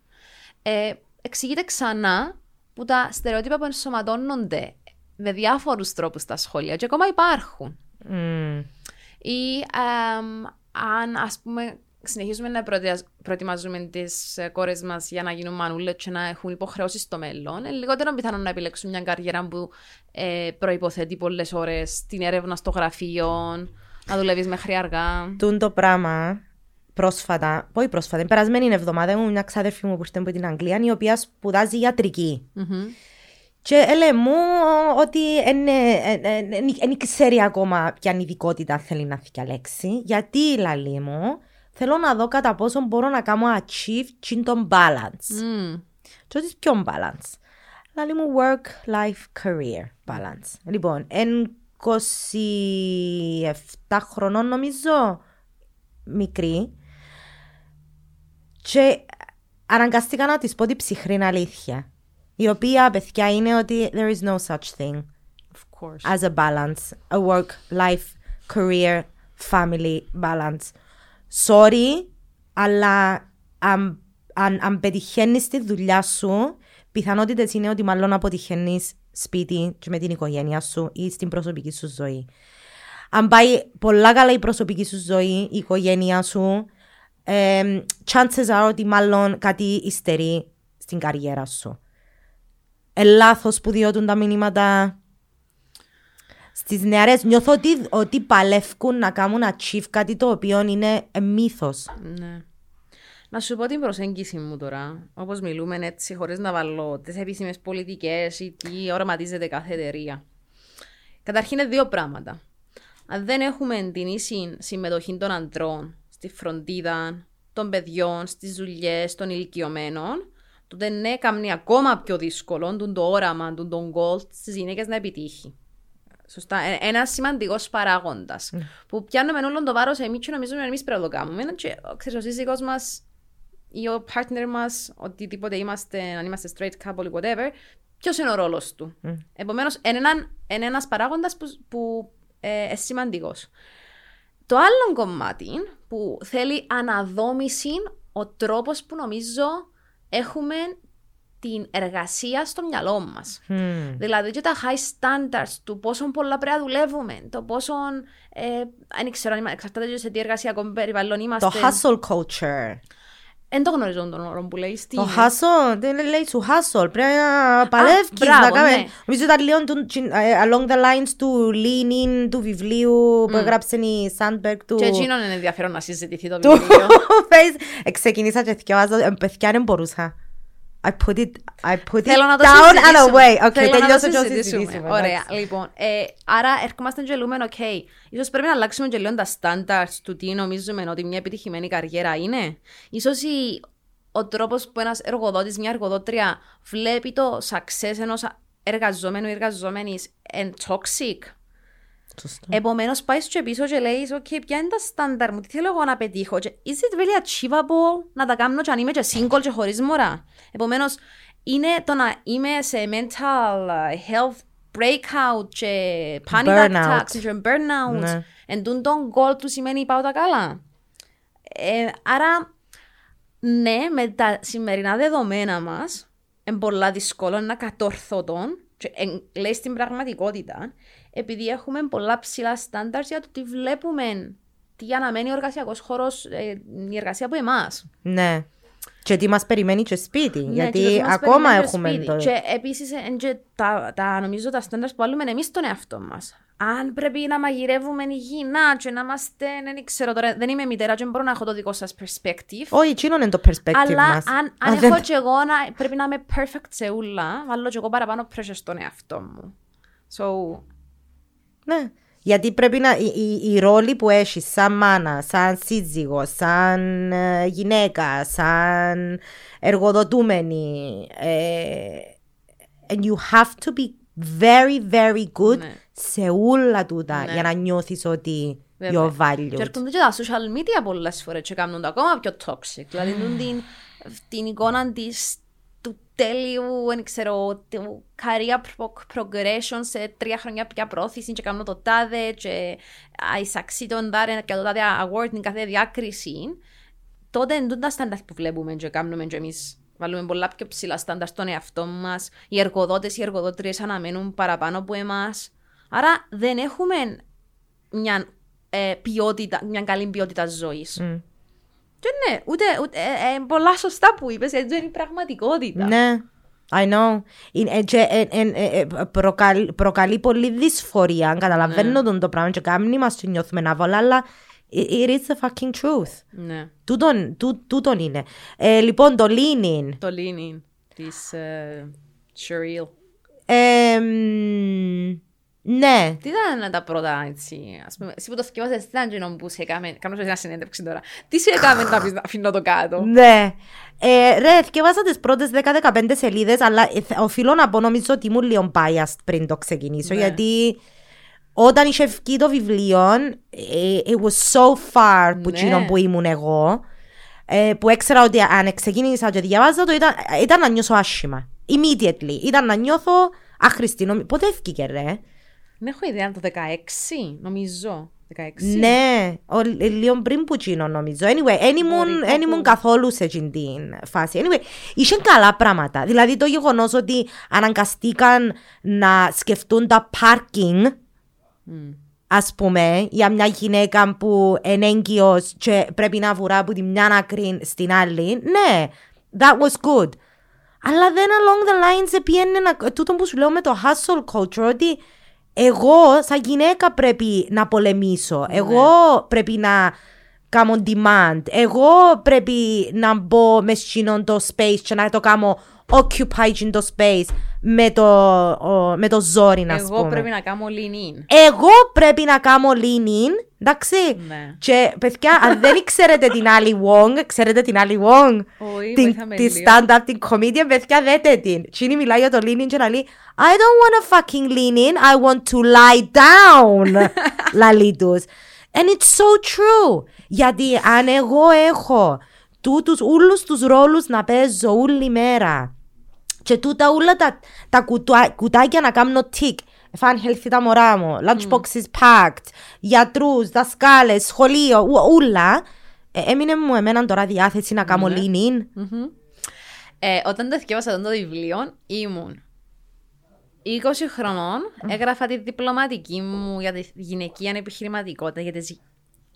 Εξηγείται ξανά που τα στερεότυπα που ενσωματώνονται με διάφορους τρόπους στα σχολεία και ακόμα υπάρχουν. Ή αν, ας πούμε, συνεχίζουμε να προετοιμάζουμε τις κόρες μας για να γίνουν μανούλες και να έχουν υποχρεώσεις στο μέλλον, είναι λιγότερο πιθανό να επιλέξουν μια καριέρα που προϋποθέτει πολλές ώρες την έρευνα στο γραφείο, να δουλεύεις μέχρι αργά. Τούν το πράγμα πρόσφατα, πολύ πρόσφατα, την περασμένη εβδομάδα ήμουν μια ξάδερφη μου που ήρθε από την Αγγλία, η οποία σπουδάζει ιατρική. Και έλεγε μου ότι δεν ξέρει ακόμα ποια ειδικότητα θέλει να διαλέξει, γιατί, λαλή μου, θέλω να δω κατά πόσο μπορώ να κάνω achieve τον balance. Και ότι ποιον balance. Δηλαδή μου work-life career balance. Λοιπόν, εν 27 χρονών νομίζω, μικρή, και αναγκαστήκα να της πω την ψυχρή αλήθεια, η οποία, παιδιά, είναι ότι there is no such thing as a balance, a work-life career family balance. Sorry, αλλά αν πετυχαίνεις τη δουλειά σου, πιθανότητες είναι ότι μάλλον αποτυχαίνεις σπίτι και με την οικογένειά σου ή στην προσωπική σου ζωή. Αν πάει πολλά καλά η προσωπική σου ζωή, η οικογένειά σου, chances are ότι μάλλον κάτι υστερεί στην καριέρα σου. Λάθος που διώτουν τα μηνύματα στις νεαρές. Νιώθω ότι παλεύκουν να κάνουν achieve κάτι το οποίο είναι μύθος. Ναι. Να σου πω την προσέγγιση μου τώρα, όπως μιλούμε έτσι, χωρίς να βάλω τις επίσημες πολιτικές ή τι οραματίζεται κάθε εταιρεία. Καταρχήν είναι δύο πράγματα. Αν δεν έχουμε την ίση συμμετοχή των ανδρών στη φροντίδα, των παιδιών, στις δουλειές, των ηλικιωμένων, τότε ναι, έκαμνει ακόμα πιο δύσκολο το όραμα, τον goal στις γυναίκες να επιτύχει. Σωστά. Ένα σημαντικό παράγοντα. Που πιάνουμε όλο το βάρος εμείς και νομίζουμε ότι εμείς πρέπει να το κάνουμε. Ξέρεις, ο σύζυγός μας ή ο partner μας, οτιδήποτε είμαστε, αν είμαστε straight couple ή whatever, ποιος είναι ο ρόλος του. Επομένως, είναι ένας παράγοντας που σημαντικός. Το άλλο κομμάτι που θέλει αναδόμηση, ο τρόπος που νομίζω έχουμε την εργασία στο μυαλό μας. Δηλαδή και τα high standards του πόσο πολλά πρέπει να δουλεύουμε, το πόσο, αν ξέρω, εξαρτάται και σε τι εργασιακό περιβάλλον είμαστε. Το hustle culture. Δεν το γνωρίζω τον όρο που λέει. Το hustle, δεν λέει σου hustle, πρέπει να παλεύκεις, να κάνεις. Νομίζω τα λέω along the lines του lean in του βιβλίου που έγραψε η Sandberg του. Και εκείνον είναι ενδιαφέρον να συζητηθεί το βιβλίο. Ξεκινήσα και θυκιάζω, παιδιά δεν μπορούσα. I put it down and away. Okay, τελειώσε και συζητήσουμε. Ωραία, λοιπόν. Άρα έρχομαστε και λέμε, ok, ίσως πρέπει να αλλάξουμε και λίγο τα standards του τι νομίζουμε ότι μια επιτυχημένη καριέρα είναι. Ίσως ο τρόπος που ένας εργοδότης, μια εργοδότρια βλέπει το success ενός εργαζόμενου ή εργαζόμενης είναι toxic. Επομένως πάει στο πίσω και λέει, ok, ποια είναι τα στάνταρ μου, τι θέλω εγώ να πετύχω και is it really achievable να τα κάνω και αν είμαι και single και χωρίς μωρά. Επομένως είναι το να είμαι σε mental health breakout και panic attacks και burnout, ναι. Εν τούν τον goal του σημαίνει πάω τα καλά. Άρα ναι, με τα σημερινά δεδομένα μας είναι πολλά δύσκολο να κατόρθω τον και λέει στην πραγματικότητα, επειδή έχουμε πολλά ψηλά στάνταρτς για το τι βλέπουμε, τι αναμένει ο εργασιακός χώρος, η εργασία από εμάς. Ναι. Και τι μας περιμένει και σπίτι, ναι, γιατί και ακόμα έχουμε το... Και επίσης, και νομίζω τα στάνταρτς που βάλουμε εμείς τον εαυτό μας. Αν πρέπει να μαγειρεύουμε υγιεινά και να είμαστε, δεν ξέρω τώρα, δεν είμαι μητέρα και μπορώ να έχω το δικό σας perspective. Όχι, εκείνο είναι το perspective αλλά μας. Αλλά αν έχω και εγώ να, πρέπει να είμαι perfect σε ούλα, βάλω και εγώ παραπάνω pressure στον εαυτό μου. So... Ναι, γιατί πρέπει να... Οι ρόλοι που έχεις σαν μάνα, σαν σύζυγο, σαν γυναίκα, σαν εργοδοτούμενη, and you have to be very, very good, ναι, σε όλα τούτα, ναι, για να νιώθεις ότι you're valued. Και έρχονται και τα social media πολλές φορές και κάνουν το ακόμα πιο toxic. Δηλαδή δουν την εικόνα της του τέλειου, δεν ξέρω, του career progression σε 3 χρόνια πια πρόθεση και κάνουν το τάδε και I succeed on that και το τάδε award την κάθε διάκριση. Τότε εντούν τα στάνταρτ που βλέπουμε και κάνουμε και εμείς. Βάλουμε πολλά πιο ψηλά στάνταρτ στον εαυτό μας. Οι εργοδότες, οι εργοδότριες αναμένουν παραπάνω από εμάς. Άρα δεν έχουμε μια, ποιότητα, μια καλή ποιότητα ζωής. Και ναι, ούτε πολλά σωστά που είπες, έτσι είναι η πραγματικότητα. Ναι, I know. Προκαλεί πολύ δυσφορία, καταλαβαίνω το πράγμα και κάμνη μας το νιώθουμε να βάλω, αλλά it is the fucking truth. Ναι. Τούτον είναι. Λοιπόν, το leaning. Το leaning της Cheryl. Ναι. Τι ήταν τα πρώτα έτσι, ας πούμε, εσύ που το σκεφάζεσαι, τι ήταν γινόμουν που σε έκαμε, κάνω σε συνέντευξη τώρα, τι σε έκαμε να αφήνω το κάτω. Ναι, ρε, σκεφάζα τις πρώτες 10-15 σελίδες, αλλά οφείλω να πω νομίζω ότι ήμουν λίγο biased πριν το ξεκινήσω, γιατί όταν είχε βγει το βιβλίο, it was so far που γινόμουν που ήμουν εγώ, που έξερα ότι αν ξεκίνησα και διαβάζα το, ήταν να νιώσω άσχημα, immediately, ήταν να νιώθω αχρηστή, ποτέ έφυγε ρε. Δεν έχω ιδέα, το 16 νομίζω. 16. Ναι, λίγο πριν που τσίνω νομίζω. Anyway, δεν ήμουν καθόλου σε την φάση. Anyway, είχαν καλά πράγματα. Δηλαδή το γεγονός ότι αναγκαστήκαν να σκεφτούν τα πάρκινγκ, ας πούμε, για μια γυναίκα που είναι έγκυος και πρέπει να βουρά από τη μια άκρη στην άλλη. Ναι, that was good. Αλλά δεν along the lines πιένε τούτο που σου λέω με το hustle culture, ότι εγώ σαν γυναίκα πρέπει να πολεμήσω, εγώ πρέπει να κάνω demand, εγώ πρέπει να μπω με σκηνόν το space και να το κάνω occupy το space με το ζόρι, να πούμε. Εγώ πρέπει να κάνω lean in. Εντάξει. Ναι. Και παιδιά, αν δεν ξέρετε την Ali Wong, την stand-up, την comedian, παιδιά, δέτε την. Τσίνη μιλάει για το lean in και να λέει I don't want to fucking lean in, I want to lie down. Λαλεί τους. And it's so true. Γιατί αν εγώ έχω τούτους όλους τους ρόλους να παίζω όλη μέρα και τούτα όλα τα κουτάκια να κάνω tick, φαν healthy τα μωρά μου, lunchboxes packed, γιατρούς, δασκάλες, σχολείο, όλα, έμεινε μου εμένα τώρα διάθεση να κάνω lean-in. Όταν το θυκεύασα το βιβλίο, ήμουν 20 χρονών, έγραφα τη διπλωματική μου για τη γυναικεία επιχειρηματικότητα, για τις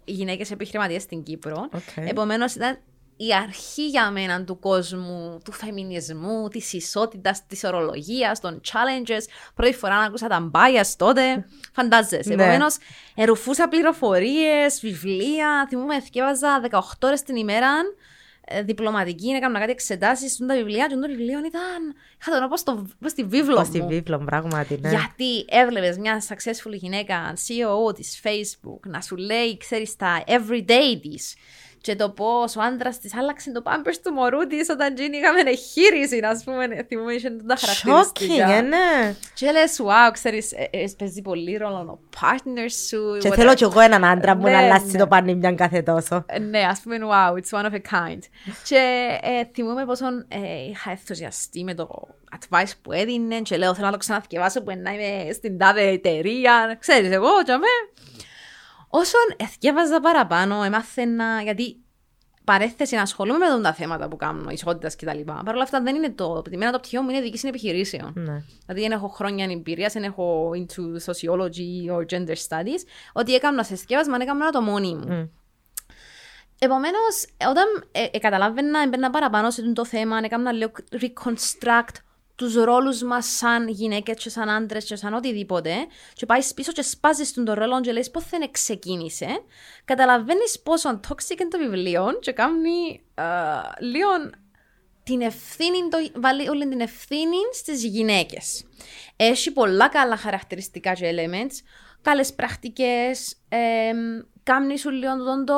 γυναίκες επιχειρηματίες στην Κύπρο. Επομένως ήταν η αρχή για μένα του κόσμου, του φεμινισμού, της ισότητας, της ορολογίας, των challenges. Πρώτη φορά να ακούσα τα bias τότε, φαντάζεσαι. Επομένως, ερουφούσα πληροφορίες, βιβλία. Θυμούμαι, εθιέβαζα 18 ώρες την ημέρα, διπλωματική, έκανα κάτι εξετάσεις, τα βιβλία και το βιβλίο ήταν... Είχα τον όπως στη βίβλο μου. Στη βίβλο μου, πράγματι, ναι. Γιατί έβλεπες μια successful γυναίκα, CEO της Facebook, να σου λέει, ξέρεις, τα everyday της. Και το πώς ο άντρας της άλλαξε το πάμπερς του μωρού της όταν γίνει είχαμε εγχείρηση, ας πούμε, θυμούμε τα χαρακτηριστικά. Shocking, ναι. Και λες, wow, ξέρεις, παίζει πολύ ρόλο ο partner σου. Και θέλω κι εγώ έναν άντρα που να αλλάξει το πάνι μιαν κάθε τόσο. Ναι, ας πούμε, wow, it's one of a kind. Και θυμούμε πόσο είχα ενθουσιαστεί με το advice που έδινε και λέω, θέλω να το ξαναθηκευάσω που να είμαι στην τάδε εταιρεία, ξέρεις εγώ, και όσον εθιέβαζα παραπάνω, έμαθαινα, γιατί παρέθεση να ασχολούμαι με τα θέματα που κάνω, ισότητας κτλ. Παρ' όλα αυτά, δεν είναι το πτυχίο μου, είναι διοίκηση επιχειρήσεων. Ναι. Δηλαδή, δεν έχω χρόνια εμπειρίας, δεν έχω into sociology or gender studies. Ό,τι έκανα σε εθιέβασμα, έκανα το μόνη μου. Επομένως, όταν καταλάβαινα, έμπαινα παραπάνω σε το θέμα, έκανα λέω reconstruct τους ρόλους μας σαν γυναίκες και σαν άντρες και σαν οτιδήποτε, και πάει πίσω και σπάζεις τον ρόλο και λες πώς δεν ξεκίνησε, καταλαβαίνεις πόσο toxic είναι το βιβλίο και κάνει λίγο την ευθύνη, βάλει όλη την ευθύνη στις γυναίκες. Έχει πολλά καλά χαρακτηριστικά και elements, καλές πρακτικές, κάνει σου λίγο το...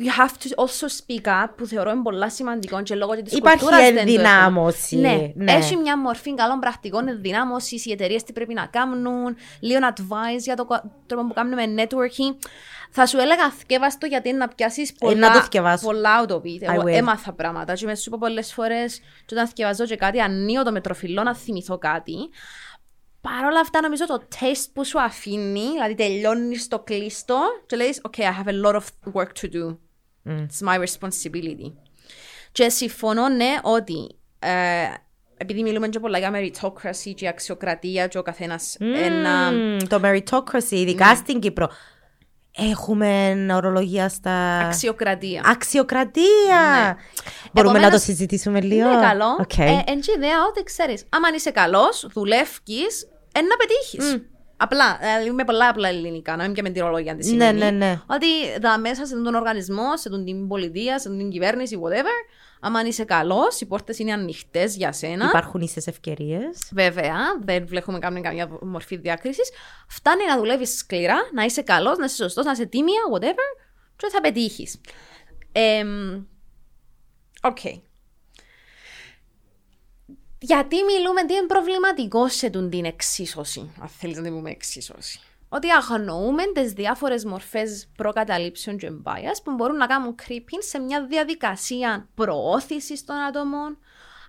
You have to also speak up, που θεωρώ είναι πολλά σημαντικό και λόγω της κουλτούρας δεν το έχουμε. Υπάρχει ενδυνάμωση. Ναι, έχει μια μορφή καλών πρακτικών ενδυνάμωσης, οι εταιρείες τι πρέπει να κάνουν, λίγο advice για το τρόπο που κάνουμε networking. Θα σου έλεγα θκεύαστο γιατί να πιάσεις πολλά οτοπίτ. Εγώ έμαθα πράγματα και με σου είπα πολλές φορές και όταν θκεύαζω και κάτι ανοίγω το μετροφυλλό να θυμηθώ κάτι. Παρ' όλα αυτά, νομίζω το taste που σου αφήνει, δηλαδή τελειώνεις το κλείστο και λες, okay, I have a lot of work to do. It's my responsibility. Και συμφωνώ, ναι, ότι επειδή μιλούμε και πολλά για meritocracy και αξιοκρατία και ο καθένας ένα... Το meritocracy, ειδικά στην Κύπρο, έχουμε ορολογία στα... Αξιοκρατία. Ναι. Μπορούμε να το συζητήσουμε λίγο. Είναι καλό. Εν τη ιδέα ότι ξέρεις, άμα είσαι καλός, δουλεύεις, να πετύχεις. Απλά, με πολλά απλά ελληνικά, να μην και με την ορολογία τη σημαίνει. Ναι. Ότι τα μέσα σε τον οργανισμό, σε την πολιτεία, σε την κυβέρνηση, whatever, άμα είσαι καλός, οι πόρτες είναι ανοιχτές για σένα. Υπάρχουν ίσες ευκαιρίες. Βέβαια, δεν βλέπουμε καμία μορφή διάκρισης. Φτάνει να δουλεύεις σκληρά, να είσαι καλός, να είσαι σωστός, να είσαι τίμια, whatever, και θα πετύχεις. Γιατί μιλούμε, τι είναι προβληματικό σε την εξίσωση, αν θέλετε να πούμε εξίσωση. Ότι αγνοούμε τις διάφορες μορφές προκαταλήψεων και bias που μπορούν να κάνουν creeping σε μια διαδικασία προώθησης των ατόμων.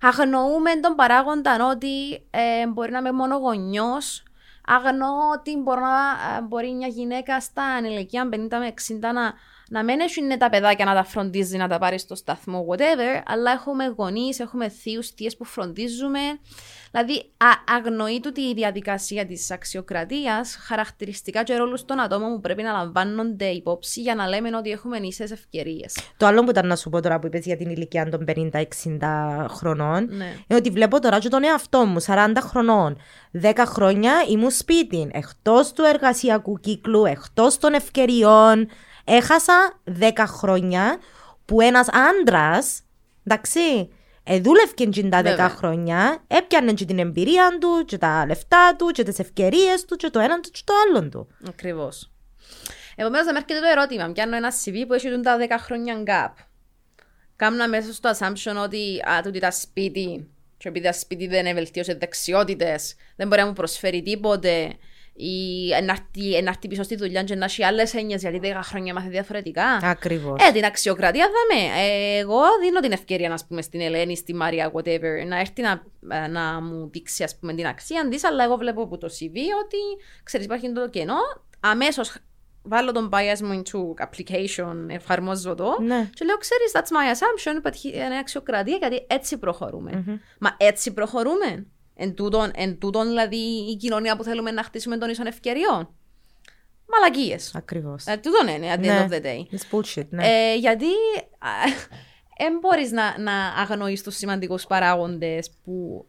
Αγνοούμε τον παράγοντα ότι μπορεί να είμαι μόνο γονιός, αγνώ ότι μπορεί μια γυναίκα στα ηλικία 50 με 60 να μην είναι τα παιδάκια να τα φροντίζει, να τα πάρει στο σταθμό, whatever, αλλά έχουμε γονείς, έχουμε θείους, θείες που φροντίζουμε. Δηλαδή, αγνοεί τούτη η διαδικασία της αξιοκρατίας, χαρακτηριστικά και ρόλους των ατόμων που πρέπει να λαμβάνονται υπόψη για να λέμε ότι έχουμε ίσες ευκαιρίες. Το άλλο που ήταν να σου πω τώρα που είπες για την ηλικία των 50-60 χρονών, ναι, είναι ότι βλέπω τώρα και τον εαυτό μου, 40 χρονών, 10 χρόνια ήμουν σπίτι, εκτός του εργασιακού κύκλου, εκτός των ευκαιριών. Έχασα 10 χρόνια που ένας άντρας, εντάξει, δούλευκε τα 10 χρόνια, έπιανε και την εμπειρία του, και τα λεφτά του, και τις ευκαιρίες του, και το έναν του, και το άλλον του. Ακριβώς. Επομένως, να με έρχεται το ερώτημα, πιάνω ένα CV που έχει τα 10 χρόνια gap. Κάμουν αμέσως στο assumption ότι τούτη τα σπίτι, και επειδή τα σπίτι δεν ευελτίωσε δεξιότητες, δεν μπορεί να μου προσφέρει τίποτε, ή να έρθει πίσω στη δουλειά και να έχει άλλες έννοιες, γιατί 10 χρόνια μάθει διαφορετικά. Ακριβώς. Την αξιοκρατία δάμε. Εγώ δίνω την ευκαιρία, ας πούμε, στην Ελένη, στη Μαρία, whatever, να έρθει να μου δείξει, ας πούμε, την αξία της, αλλά εγώ βλέπω από το CV ότι, ξέρεις, υπάρχει το κενό, αμέσως βάλω τον bias μου into application, εφαρμόζω το, ναι, και λέω, ξέρεις, that's my assumption, υπάρχει αξιοκρατία, γιατί έτσι προχωρούμε. Mm-hmm. Μα έτσι προχωρούμε. Εν τούτον, δηλαδή, η κοινωνία που θέλουμε να χτίσουμε των ίσων ευκαιριών. Μαλακίες. Ακριβώς. Τούτον είναι, at the end of the day. It's bullshit, ναι. Γιατί δεν μπορείς να αγνοείς τους σημαντικούς παράγοντες που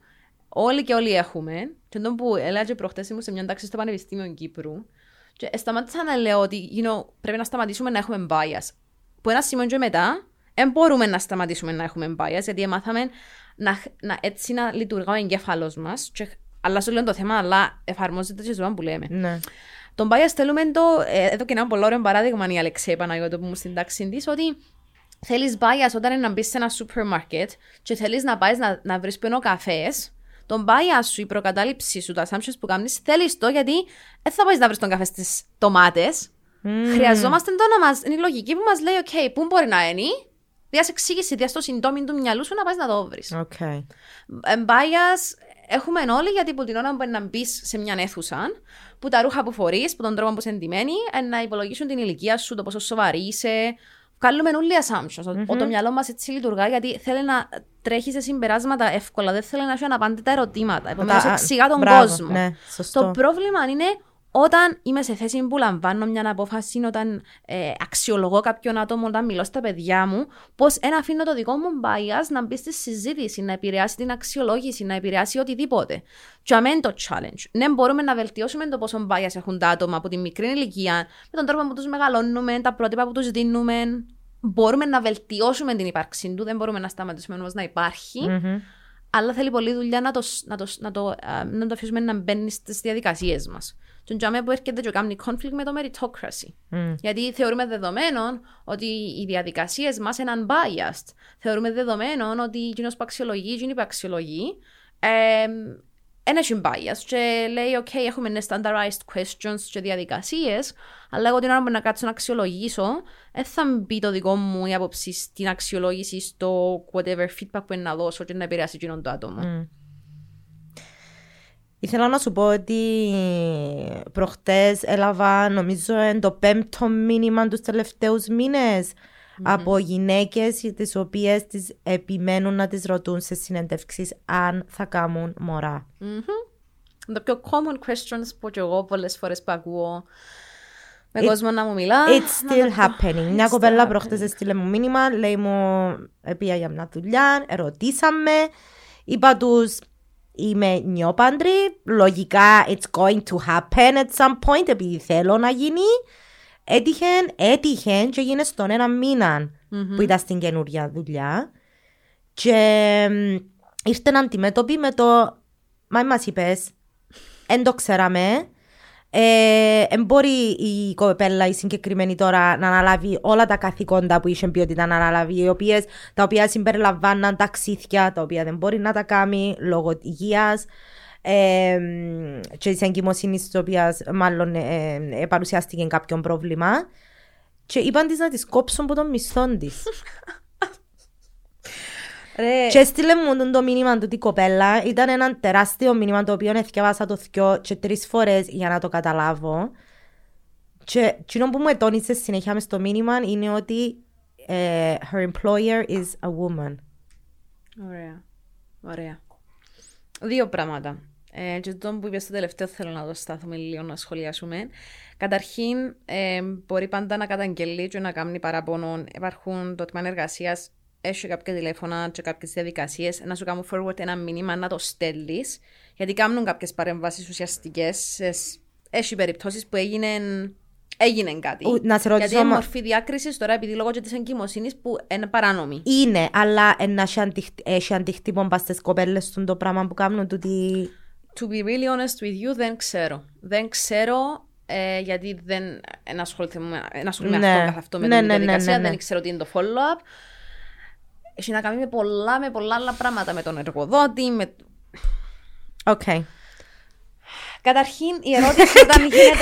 όλοι και όλοι έχουμε. Και τον που έλεγα προχτές ήμουν σε μια τάξη στο Πανεπιστήμιο Κύπρου. Και σταμάτησα να λέω ότι πρέπει να σταματήσουμε να έχουμε bias. Που ένα σημείο και μετά, δεν μπορούμε να σταματήσουμε να έχουμε bias, γιατί μάθαμε έτσι να λειτουργεί ο εγκέφαλος μας. Αλλά σου λέω το θέμα, αλλά εφαρμόζεται και ζωά που λέμε. Ναι. Τον bias θέλουμε εδώ και ένα πολύ ωραίο παράδειγμα είναι η Αλεξία Παναγιώτου που μου στην τάξη της, ότι θέλεις bias όταν είναι να μπεις σε ένα σούπερ μάρκετ και θέλεις να πάει να βρεις πενό καφές. Τον bias σου, η προκατάληψη σου, τα assumptions που κάνεις, θέλεις το γιατί δεν θα πάει να βρεις τον καφέ στις ντομάτες. Mm. Χρειαζόμαστε το να μας. Είναι η λογική που μας λέει, OK, πού μπορεί να είναι. Δια εξήγηση, δια στο συντόμι του μυαλού σου να πας να το βρεις. Okay. Bias έχουμε όλοι, γιατί από την ώρα που να μπεις σε μια αίθουσα, που τα ρούχα που φορείς, που τον τρόπο που είσαι εντυμένη, να υπολογίσουν την ηλικία σου, το πόσο σοβαρή είσαι. Κάνουμε όλοι assumptions. Mm-hmm. Το μυαλό μας έτσι λειτουργά, γιατί θέλει να τρέχει σε συμπεράσματα εύκολα, δεν θέλει να σου αναπάντητα ερωτήματα. Επομένως, εξηγά τον κόσμο. Ναι, το πρόβλημα είναι όταν είμαι σε θέση που λαμβάνω μια απόφαση, όταν αξιολογώ κάποιον άτομο, όταν μιλώ στα παιδιά μου, πως ένα αφήνω το δικό μου bias να μπει στη συζήτηση, να επηρεάσει την αξιολόγηση, να επηρεάσει οτιδήποτε. Και αμένει το challenge. Ναι, μπορούμε να βελτιώσουμε το πόσο bias έχουν τα άτομα από τη μικρή ηλικία, με τον τρόπο που τους μεγαλώνουμε, τα πρότυπα που τους δίνουμε. Μπορούμε να βελτιώσουμε την ύπαρξή του, δεν μπορούμε να σταματήσουμε όμως να υπάρχει. Mm-hmm. Αλλά θέλει πολλή δουλειά να το αφήσουμε να μπαίνει στις διαδικασίες μας. Τον τζαμέ που έρχεται και κάνει conflict με το meritocracy. Mm. Γιατί θεωρούμε δεδομένων ότι οι διαδικασίες μας είναι unbiased. Θεωρούμε δεδομένων ότι εκείνος που αξιολογεί, εκείνη που αξιολογεί, είναι biased. Και λέει, OK, έχουμε standardized questions και διαδικασίες, αλλά εγώ την ώρα που να κάτσω να αξιολογήσω, δεν θα μπει το δικό μου η άποψη στην αξιολόγηση, στο whatever feedback που είναι να δώσω και να επηρεάσει εκείνον το άτομο. Mm. Ήθελα να σου πω ότι προχτές έλαβα, νομίζω, το 5ο μήνυμα τους τελευταίους μήνες, mm-hmm, από γυναίκες τις οποίες τις επιμένουν να τις ρωτούν σε συνεντεύξεις αν θα κάνουν μωρά. Mm-hmm. Το πιο common questions που και εγώ πολλές φορές που ακούω με κόσμο να μου μιλά. It's still happening. Μια κοπέλα προχτές έστειλε μου μήνυμα, λέει μου, πήγα για μια δουλειά, ερωτήσαμε, είπα τους, είμαι νιόπαντρη, λογικά it's going to happen at some point, επειδή θέλω να γίνει. Έτυχε και έγινε στον ένα μήνα, mm-hmm, που ήταν στην καινούρια δουλειά. Και ήρθαν αντιμέτωποι με το, μα μας είπες, εν το ξέραμε, μπορεί η κοπέλα η συγκεκριμένη τώρα να αναλάβει όλα τα καθηκόντα που είχε πει ότι ήταν αναλάβει, τα οποία συμπεριλαμβάναν ταξίδια τα οποία δεν μπορεί να τα κάνει λόγω υγείας και της εγκυμοσύνης της οποίας μάλλον παρουσιάστηκε κάποιον πρόβλημα, και είπαν της να της κόψουν από τον μισθό της. Και έστειλε μου το μήνυμα του την κοπέλα. Ήταν ένα τεράστιο μήνυμα το οποίο εθιάβασα το θκιό και 3 φορές για να το καταλάβω. Και εκείνο που μου ετώνησε συνέχεια μες το μήνυμα είναι ότι her employer is a woman. Ωραία. Ωραία. 2 πράγματα. Και το που είπες το τελευταίο θέλω να το στάθουμε λίγο να σχολιάσουμε. Καταρχήν, μπορεί πάντα να καταγγελεί και να κάνει παραπονών. Υπάρχουν το τμήμα εργασίας, έχει κάποια τηλέφωνα και κάποιες διαδικασίες, να σου κάνουν forward ένα μήνυμα να το στέλνεις, γιατί κάνουν κάποιες παρεμβάσεις ουσιαστικές. Έχει περιπτώσεις που έγινε κάτι. Να σε ρωτήσω, γιατί η μορφή διάκρισης τώρα, επειδή λόγω και της εγκυμοσύνης που είναι παράνομη. Είναι, αλλά έχει αντιχτύπων πας στις κοπέλες του το πράγμα που κάνουν τούτη. To be really honest with you, δεν ξέρω. Δεν ξέρω γιατί δεν ασχολούμαι καθ' αυτό με την διαδικασία, δεν ξέρω τι είναι το follow-up. Έχει να κάνει με πολλά άλλα πράγματα, με τον εργοδότη, με... Okay. Καταρχήν η ερώτηση όταν γίνεται.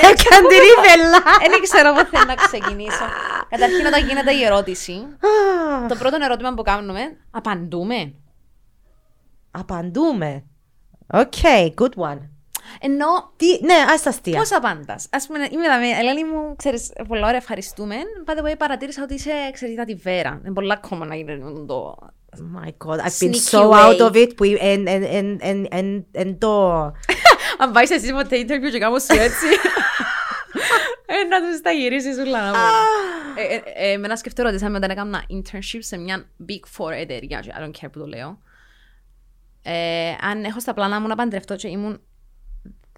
Δεν ξέρω πού θέλω να ξεκινήσω. Καταρχήν όταν γίνεται η ερώτηση, το πρώτο ερώτημα που κάνουμε, απαντούμε. Απαντούμε. Οκ, good one. Ενώ. Ναι, ας τα αστεία. Πώς απάντας. Ας πούμε, Ελένη μου, ξέρεις, πολλά ώρα ευχαριστούμε. Πάντα που παρατήρησα ότι είσαι εξαιρετικά βέρα. Είναι πολλά ακόμα να γίνει το. My God, I've been so out of it. Αν πάει εσύ ποτέ interview και κάπως έτσι, να τους τα γυρίσεις ούλα να πούμε. Εμένα σκεφτερό ότι όταν έκανα internship σε μια Big Four εταιρεία, I don't care που το λέω, αν έχω στα πλάνα μου να παντρευτώ και ήμουν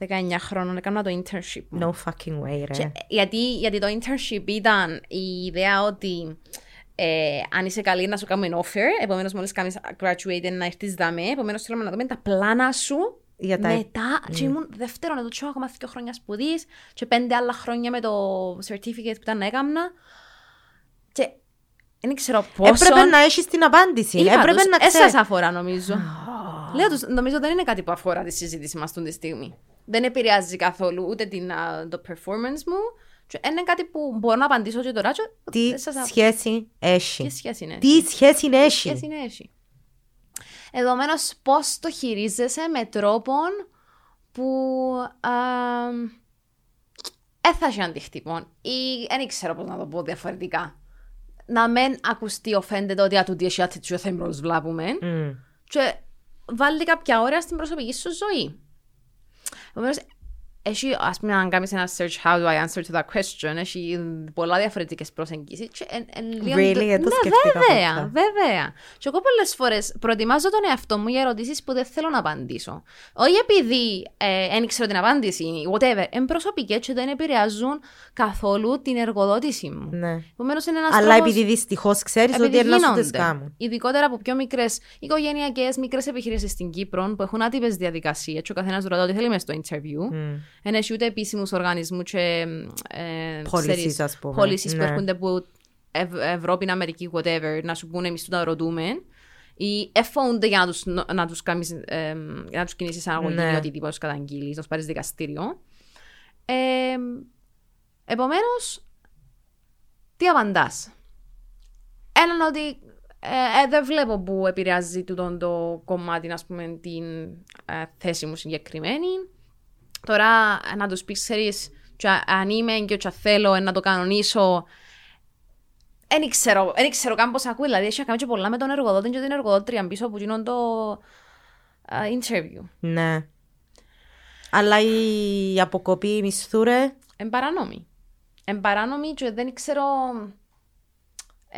19 χρόνων, έκανα το internship μου. No fucking way, ρε. Γιατί το internship ήταν η ιδέα ότι αν είσαι καλή να σου κάνουμε offer, επομένως μόλις κάνεις graduate να έρθεις δάμε, επομένως θέλουμε να δούμε τα πλάνα σου. Μετά, και ήμουν δεύτερον, εδώ τσιώ ακόμα 2 χρόνια σπουδής και 5 άλλα χρόνια με το certificate που ήταν έκαμνα. Και δεν ξέρω πόσο... Έπρεπε να έχεις την απάντηση. Έπρεπε να ξέρεις. Εσάς αφορά, νομίζω. Λέω τους, νομίζω δεν είναι κάτι που αφορά τη συζήτηση μας αυτή τη στιγμή. Δεν επηρεάζει καθόλου ούτε το performance μου. Είναι κάτι που μπορώ να απαντήσω και τώρα. Τι σχέση έχει. Τι σχέση έχει. Επομένως, πώς το χειρίζεσαι με τρόπον που έθασε αντιχτυπών ή δεν ξέρω πώς να το πω διαφορετικά. Να μην ακουστεί offended ότι ατούτη εσύ ατήτσιο θα προσβλάβουμε και βάλει κάποια ώρα στην προσωπική σου ζωή. Επομένως, εσύ, ας πούμε, αν κάνεις ένα search how do I answer to that question, έχει πολλά διαφορετικές προσεγγίσεις. Really, το σκέφτηκα. Βέβαια. Και εγώ πολλές φορές προετοιμάζω τον εαυτό μου για ερωτήσεις που δεν θέλω να απαντήσω. Όχι επειδή δεν ξέρω την απάντηση, whatever, εν προσωπικές και δεν επηρεάζουν καθόλου την εργοδότηση μου. Ναι. Επομένως, είναι ένας αλλά τρόπος, επειδή δυστυχώς ξέρεις ότι ενάσχονται κάνουν. Ειδικότερα από πιο μικρές οικογενειακές, μικρές επιχειρήσεις στην Κύπρο που έχουν άτυπες διαδικασίες και ο καθένας ρωτά ότι θέλει μες στο interview. Εν έχει ούτε επίσημους οργανισμούς και πώλησεις που έρχονται από Ευρώπη, Αμερική, whatever, να σου πούνε εμείς το να ρωτούμε ή εφώνται για να τους κινήσεις αναγωγή ή οτιδήποτε τους καταγγείλεις, να τους πάρεις δικαστήριο. Επομένως, τι απαντάς. Έναν ότι δεν βλέπω που επηρεάζει το κομμάτι, ας πούμε, την θέση μου συγκεκριμένη. Τώρα να τους πεις, ξέρεις, αν είμαι και όσα θέλω να το κανονίσω, δεν ξέρω καν πώς ακούει, δηλαδή έχει κάνει και πολλά με τον εργοδότη και την εργοδότρια πίσω από εκείνον το interview. Ναι. Αλλά η αποκοπή μισθούρε... Εν παράνομη και δεν ξέρω...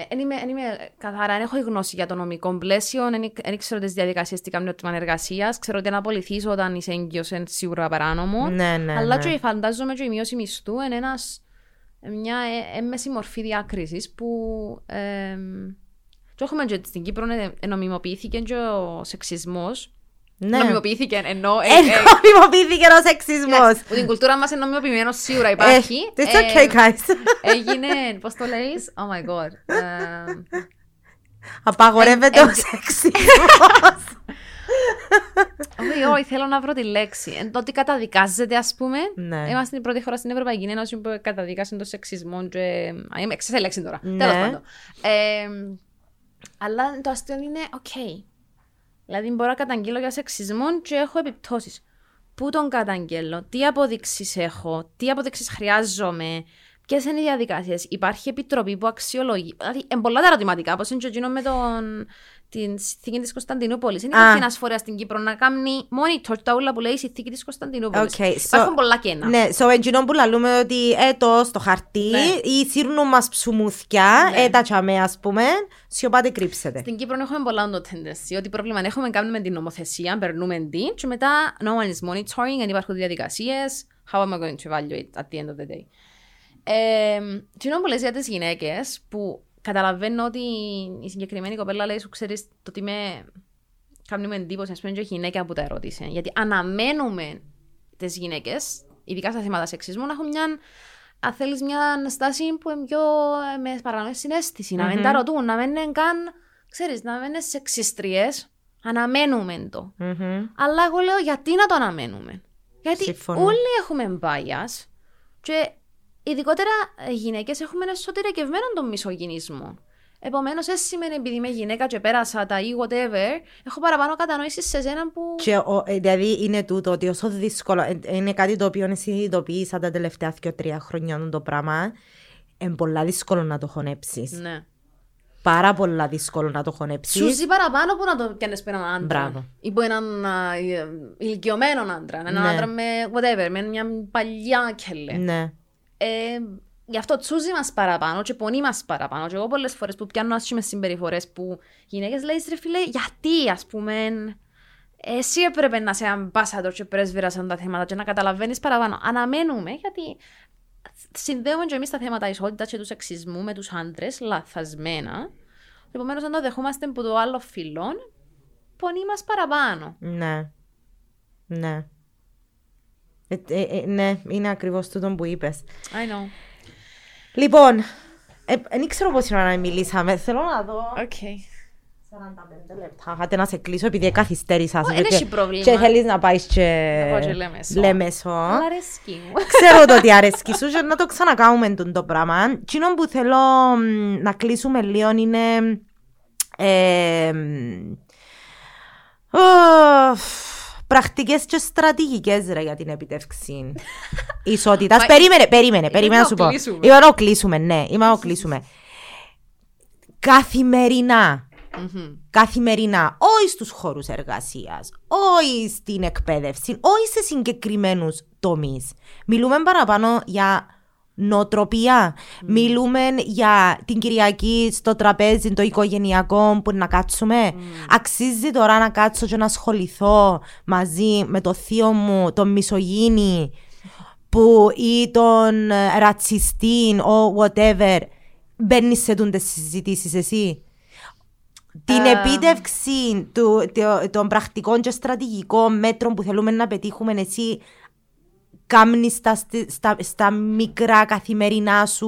Εν είμαι καθαρά, έχω γνώση για το νομικό πλαίσιο, δεν ξέρω τις διαδικασίες τι κάνουν τμήμα εργασίας, ξέρω ότι αν απολυθείς όταν είσαι έγκυος είναι σίγουρα παράνομο, αλλά και φαντάζομαι και η μείωση μισθού είναι μια έμμεση μορφή διάκρισης που και έχουμε και στην Κύπρο νομιμοποιήθηκε και ο σεξισμός. Ναι. Νομιμοποιήθηκε ενώ. Νομιμοποιήθηκε ο σεξισμός. Που την κουλτούρα μας είναι νομιμοποιημένο σίγουρα υπάρχει. It's okay, guys. Έγινε. Πώς το λέεις? Oh my god. Απαγορεύεται ο σεξισμός. Όχι, θέλω να βρω τη λέξη. Εν τότε καταδικάζεται, ας πούμε. Είμαστε η πρώτη χώρα στην Ευρωπαϊκή Ένωση που καταδικάσαν τον σεξισμό. Είμαι εξέλιξη τώρα. Τέλος πάντων. Αλλά το αστείο είναι ok. Δηλαδή μπορώ να καταγγείλω για σεξισμό και έχω επιπτώσεις. Πού τον καταγγέλλω, τι αποδείξεις έχω, τι αποδείξεις χρειάζομαι, ποιες είναι οι διαδικασίες. Υπάρχει επιτροπή που αξιολογεί. Δηλαδή, πολλά τα ερωτηματικά, όπως είναι και εκείνο με την συνθήκη της Κωνσταντινούπολης. Είναι ένας φορέας στην Κύπρο να κάνει monitor τα ούλα που λέει η συνθήκη της Κωνσταντινούπολης. Okay, υπάρχουν πολλά κένα. Ναι, so εκείνο που λαλούμε ότι έτω στο χαρτί ή σύρνουν μας ψουμουθιά, τα τσαμέ ας πούμε, σιωπάτε κρύψετε. Στην Κύπρο έχουμε πολλά tendency, ότι πρόβλημα έχουμε κάνουμε την νομοθεσία, περνούμε την και μετά no one is monitoring, αν υπάρχουν διαδικασίες, how am I going to evaluate at the end of the day. Κοινό που λες για τις γυναίκες που καταλαβαίνω ότι η συγκεκριμένη κοπέλα λέει σου ξέρεις το τι με κάνουμε εντύπωση, ας πούμε και η γυναίκα που τα ερώτησε. Γιατί αναμένουμε τις γυναίκες, ειδικά στα θέματα σεξισμού, να έχουν μια, αν θέλεις, μια στάση που είναι πιο με παρανοή συναίσθηση, να μην τα ρωτούν, να μην είναι καν, ξέρεις, να μην είναι σεξιστριές. Αναμένουμε το. Αλλά εγώ λέω γιατί να το αναμένουμε. Γιατί όλοι έχουμε bias και ειδικότερα γυναίκες έχουμε εσωτερικευμένο τον μισογυνισμό. Επομένως, εσύ σημαίνει επειδή είμαι γυναίκα και πέρασα τα ή whatever, έχω παραπάνω κατανόηση σε σένα που. Και, δηλαδή είναι τούτο ότι όσο δύσκολο. Είναι κάτι το οποίο συνειδητοποίησα τα τελευταία 2-3 χρόνια το πράγμα. Είναι πολύ δύσκολο να το χωνέψεις. Ναι. Πάρα πολύ δύσκολο να το χωνέψεις. Σου ζει παραπάνω που να το πιάνεις πέραν έναν άντρα. Μπράβο. Ή που έναν ηλικιωμένο άντρα. Έναν άντρα με whatever, με μια παλιά κελέ. Ναι. Γι' αυτό τσούζει μας παραπάνω και πονεί μας παραπάνω. Και εγώ πολλές φορές που πιάνω άσχημες συμπεριφορές που γυναίκες λέει ρε φίλε, γιατί ας πούμε εσύ έπρεπε να είσαι ambassador και πρέσβυρα σαν τα θέματα και να καταλαβαίνεις παραπάνω. Αναμένουμε γιατί συνδέουμε και εμείς τα θέματα ισότητας και του σεξισμού με τους άντρες λαθασμένα. Επομένως αν το δεχόμαστε από το άλλο φυλόν, πονεί μας παραπάνω. Ναι, ναι. Ναι, είναι ακριβώς τούτο που είπες. I know. Λοιπόν, δεν ξέρω πώς είναι να μιλήσαμε. Θέλω να δω. Okay. 45 λεπτά. Είχατε να σε κλείσω επειδή καθυστέρησα. Δεν έχει πρόβλημα. Και θέλεις να πάεις και. Να πάω και Λέμεσο. Αλλά αρέσκει. Ξέρω το ότι αρέσκει σου. Να το ξανακάνουμε το πράγμα. Κοινό που θέλω να κλείσουμε λίγο είναι. Πρακτικές και στρατηγικές ρε, για την επιτεύξη ισότητας. Περίμενε να σου πω. Κλείσουμε. Καθημερινά, όχι στους χώρους εργασίας, όχι στην εκπαίδευση, όχι σε συγκεκριμένους τομείς. Μιλούμε παραπάνω για νοοτροπία. Μιλούμε για την Κυριακή στο τραπέζι το οικογενειακό που να κάτσουμε. Αξίζει τώρα να κάτσω και να ασχοληθώ μαζί με το θείο μου, τον μισογύνη που ή τον ρατσιστή or whatever. Μπαίνεις σε τούντες συζητήσεις εσύ. Την επίτευξη των πρακτικών και στρατηγικών μέτρων που θέλουμε να πετύχουμε εσύ κάμνεις στα μικρά καθημερινά σου.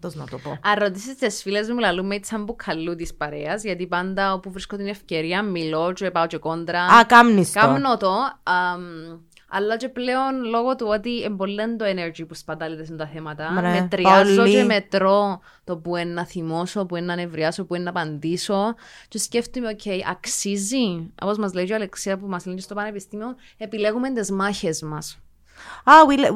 Δώσ' να το πω. Αν ρωτήσεις τις φίλες μου, λαλούμε έτσι σαν μπουκαλού της παρέας, γιατί πάντα όπου βρίσκω την ευκαιρία μιλώ και πάω και κόντρα. Κάμνεις το. Κάμνω το. Αλλά και πλέον λόγω του ότι εμπολέν το energy που σπατάλεται σε τα θέματα, μετριάζω και μετρώ το που είναι να θυμώσω, που είναι να νευριάσω, που είναι να απαντήσω. Και σκέφτομαι, αξίζει. Όπως μας λέει και η Αλεξία που μας λένε στο πανεπιστήμιο, επιλέγουμε τις μάχες μας.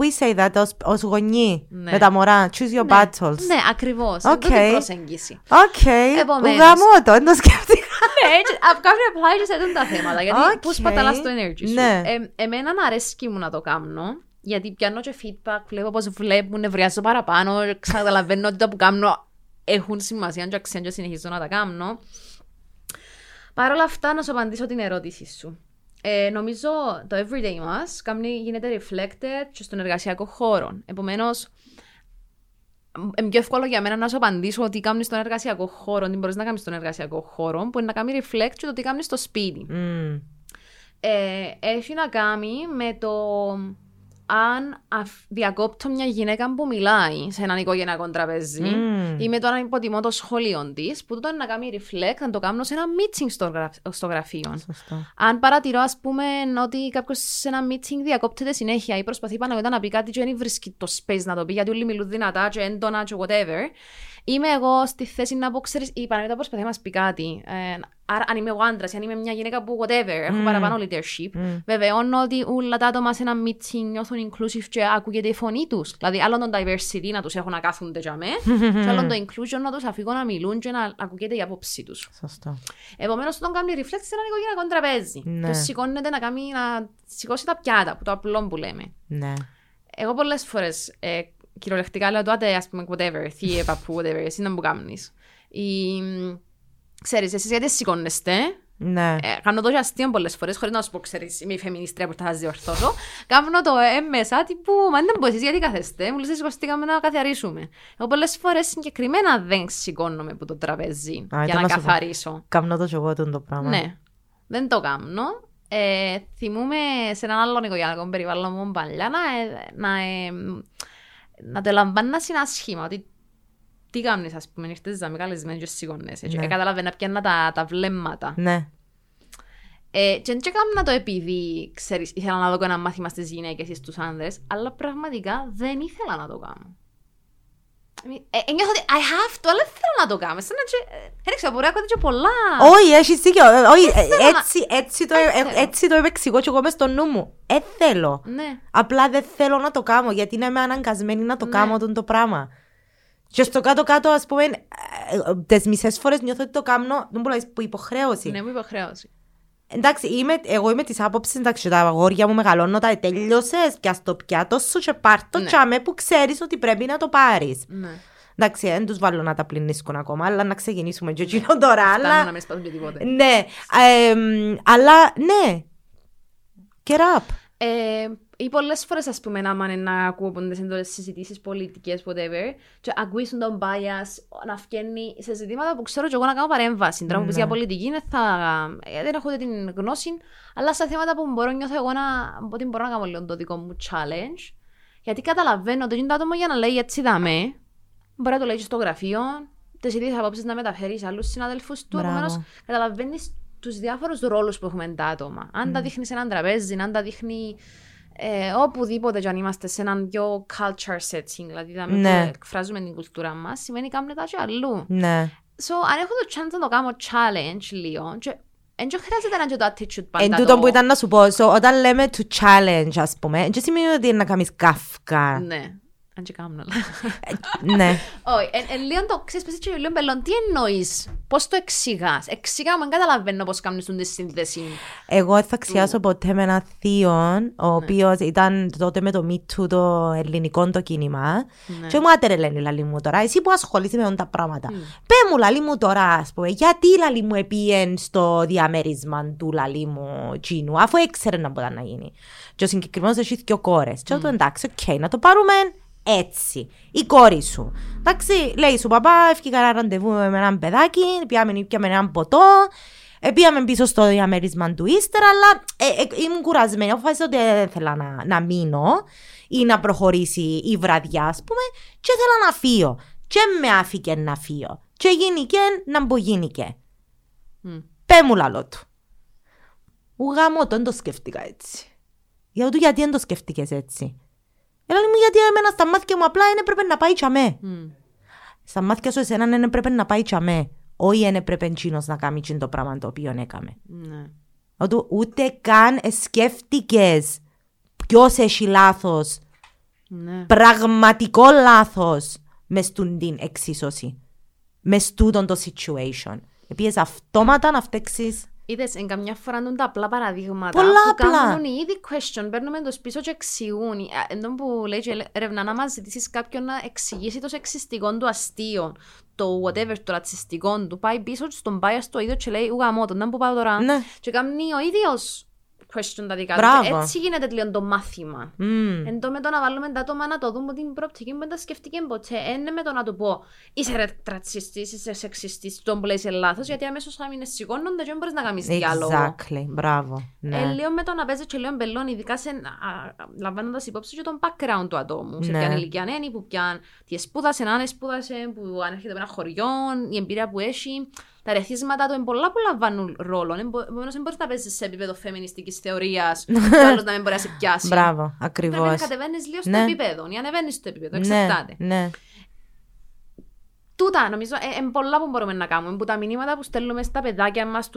We say that ως γονεί με τα μωρά. Choose your battles. Ναι, ακριβώς. Αυτή την προσέγγιση. Ουγαμώτο, δεν το σκέφτηκα. Κάποιοι απλά και σε τα θέματα. Γιατί πού σπαταλάς το energy σου. Εμένα αρέσκει μου να το κάνω. Γιατί πιάνω και feedback, βλέπω πώς βλέπουν, νευριάζω παραπάνω. Καταλαβαίνω ότι τα που κάνω έχουν σημασία και αξία και συνεχίζω να τα κάνω. Παρ' όλα αυτά, να σου απαντήσω την ερώτηση σου. Νομίζω το everyday μας γίνεται reflected και στον εργασιακό χώρο. Επομένως, είναι πιο εύκολο για μένα να σου απαντήσω ότι κάνεις στον εργασιακό χώρο, τι μπορείς να κάνεις στον εργασιακό χώρο, που είναι να κάνει reflect και το τι κάνεις στο σπίτι. Έχει να κάνει με το αν διακόπτω μια γυναίκα που μιλάει σε έναν οικογενειακό τραπέζι ή με το αν υποτιμώ το σχόλιο της, που τότε είναι να κάνει reflect, να το κάνω σε ένα meeting στο γραφείο. Σωστά. Αν παρατηρώ, ας πούμε, ότι κάποιος σε ένα meeting διακόπτεται συνέχεια ή προσπαθεί πάνω να πει κάτι και δεν βρίσκει το space να το πει, γιατί όλοι μιλούν δυνατά και έντονα και whatever, Είμαι εγώ στη θέση να πω, ξέρεις, η Παναγιώτα προσπαθεί να μας πει κάτι. Άρα, αν είμαι ο άντρας, αν είμαι μια γυναίκα που whatever, έχω παραπάνω leadership. Βεβαιώνω ότι όλα τα άτομα σε ένα meeting νιώθουν inclusive και ακούγεται η φωνή τους. Δηλαδή, άλλον τον diversity να τους έχω να κάθονται για μέ, και άλλον το inclusion να τους αφήγω να μιλούν και να ακούγεται η απόψη τους. Σωστό. Επομένως, τον κάνει reflex σε ένα οικογενειακό τραπέζι. Ναι. Το σηκώνεται να σηκώσει τα πιάτα, που το απλό που λέμε. Ναι. Εγώ πολλές φορές κυριολεκτικά λέω το άντε, ας πούμε, whatever, θύε, παππού, whatever, εσύ να μου κάνεις. Ξέρεις, εσείς γιατί σηκώνεστε. Ναι. Κάνω τόσο αστείο πολλές φορές, χωρίς να σου πω, ξέρεις, είμαι η φεμινίστρια που θα σας διορθώσω. Κάνω το μέσα τύπου, μα δεν μπορείς, εσείς γιατί κάθεστε. Μου λες, σηκωστήκαμε να καθαρίσουμε. Εγώ πολλές φορές συγκεκριμένα δεν σηκώνομαι από το τραπέζι για να καθαρίσω. Κάνω το και εγώ το πράγμα. Ναι, δεν το κάνω. Θυμούμε σε έναν άλλον οικογενειακό περιβάλλον μου παλιά να το λαμβάνει σαν ασχήμα. Ότι τι κάνεις, ας πούμε, νύχτες ζαμικαλεσμένοι και σηκώνεσαι. Ναι. Καταλαβαίνα πιάννα τα βλέμματα. Ναι. Και δεν έκανα το επειδή, ξέρεις, ήθελα να δω ένα μάθημα στις γυναίκες ή στους άνδρες, αλλά πραγματικά δεν ήθελα να το κάνω. Νιώθω ότι I have to, αλλά δεν θέλω να το κάνω. Δεν ξέρω, μπορεί να ακούτε και πολλά. Όχι, έχεις δίκιο. Έτσι το επεξηγώ και εγώ μες στο νου μου. Θέλω. Απλά δεν θέλω να το κάνω, γιατί είμαι αναγκασμένη να το κάνω το πράγμα. Και στο κάτω-κάτω, ας πούμε, τις μισές φορές νιώθω ότι το κάνω, δεν μπορώ να πω υποχρέωση. Ναι, μου υποχρέωση. Εντάξει, εγώ είμαι της άποψης, εντάξει, τα αγόρια μου μεγαλώνω, τα τελειώσες, πιάσ' το πιάτο σου και πάρ' το τσάμε που ξέρεις ότι πρέπει να το πάρεις. Ναι. Εντάξει, δεν τους βάλω να τα πλυνίσκουν ακόμα, αλλά να ξεκινήσουμε και εκείνο τώρα. Φτάνουν να μην σπάσουν και τίποτε. Ναι, αλλά ναι, get up. Ή πολλές φορές, ας πούμε, να ακούγονται σε εντολές συζητήσεις πολιτικές, whatever, και ακούγουν τον bias να φκένει σε ζητήματα που ξέρω και εγώ να κάνω παρέμβαση. Τώρα μου πεις για πολιτική, δεν έχω την γνώση, αλλά στα θέματα που μπορώ, νιώθω εγώ ότι μπορώ να κάνω λίγο το δικό μου challenge, γιατί καταλαβαίνω ότι το άτομο για να λέει έτσι δαμέ, μπορεί να το λέει και στο γραφείο, τις ίδιες απόψεις να μεταφέρει σε άλλους συναδέλφους του, επομένως καταλαβαίνεις τους διάφορους ρόλους που έχουμε τα άτομα. Αν τα δείχνει σε έναν τραπέζι, αν τα δείχνει οπουδήποτε, και αν είμαστε σε έναν πιο culture setting, δηλαδή εκφράζουμε την κουλτούρα μας, σημαίνει κάνουμε τα και αλλού. Ναι. So, αν έχω το chance να το κάνω challenge λίγο, δεν χρειάζεται να είναι το attitude πάντα. Εν τούτο που ήταν να σου πω, όταν λέμε to challenge, ας πούμε, δεν σημαίνει ότι είναι να κάνεις καύκα. Ναι. Αν και κάνουν όλα. Ναι. Λίγο το ξέρεις, πες έτσι λίγο μπελόν, τι εννοείς, πώς το εξηγάς. Εξηγά μου, δεν καταλαβαίνω πώς κάνεις τη σύνδεση. Εγώ θα εξηγάσω ποτέ με έναν θείο, ο οποίος ήταν τότε με το Me Too το ελληνικό το κίνημα. Και μου άτερε λένε, λαλή μου τώρα, εσύ που ασχολείσαι με όλα τα πράγματα. Πέ μου, λαλή μου τώρα, ας πούμε, γιατί λαλή μου επίεν στο διαμέρισμα του λαλή μου τσίνου, αφού έξερε να μπορεί να γίνει. Και ο συγκεκριμένος έχει δύο κόρες. Και εντάξει, οκ, να το πάρουμε. Έτσι, η κόρη σου. Εντάξει, λέει σου παπά, έφυγε κανένα ραντεβού με έναν παιδάκι, πιάμε έναν ποτό, πήγαμε πίσω στο διαμέρισμα του ύστερα, αλλά ήμουν κουρασμένη. Αποφάσισα ότι δεν ήθελα να μείνω ή να προχωρήσει η βραδιά, ας πούμε, και ήθελα να φύγω. Και με άφηκε να φύγω. Και γίνηκε να μπογίνηκε. Πέ μου λαλό του. Ουγάμω, δεν το σκέφτηκα έτσι. Για το γιατί δεν το σκέφτηκες έτσι. Έλα μου, γιατί εμένα στα μάθηκια μου απλά δεν έπρεπε να πάει τσαμέ. Στα μάθηκια σου εσένα δεν έπρεπε να πάει τσαμέ. Όχι δεν έπρεπε τσίνος να κάνει τσιν το πράγμα το οποίο έκαμε. Ούτε καν σκέφτηκες ποιος έχει λάθος. Πραγματικό λάθος μες στον την εξίσωση. Μες τούτον το situation. Επίσης αυτόματα να φταίξεις. Είδες, εν καμιά φορά δουν τα απλά παραδείγματα που κάνουν ήδη question, παίρνουμε τους πίσω και εξηγούν. Εν τόν που λέει και έρευνα να μας ζητήσεις κάποιον να εξηγήσει το σεξιστικό του αστείο, το whatever, το ρατσιστικό του, πάει πίσω στον bias του ίδιο και λέει ουγα μότον, δεν που πάω τώρα. Ναι. Και κάνει ο ίδιος question τα δικά του. Έτσι γίνεται τελείον το μάθημα. Εν τόν με το να βάλουμε τα άτομα να το δούμε την προοπτική που δεν τα σκεφτήκαν ποτέ. Είναι με το να του πω είσαι ρατσιστής, είσαι σεξιστής, τον που λέει σε λάθος, γιατί αμέσως θα μην σηκώνονται και μπορείς να κάνεις διάλογο. Exactly, μπράβο. Λίγο με το να παίζεις και λίγο μπελόν, ειδικά λαμβάνοντας υπόψη και τον background του ατόμου. Σε ποιαν ηλικία είναι, που πιαν τι σπούδασε, αν σπούδασε, που αν έρχεται από ένα χωριό, η εμπειρία που έχει. Τα ρεθίσματα του είναι πολλά που λαμβάνουν ρόλο. Επομένως, δεν μπορείς να παίζεις σε επίπεδο φεμινιστικής θεωρίας, άλλο να μην μπορείς να σε πιάσει. Μπράβο, ακριβώς. Πρέπει να κατεβαίνεις λίγο στο επίπεδο, ή ανεβαίνεις στο επίπεδο. Εξαρτάται. τούτα νομίζω είναι πολλά που μπορούμε να κάνουμε. Που τα μηνύματα που στέλνουμε στα παιδάκια μας,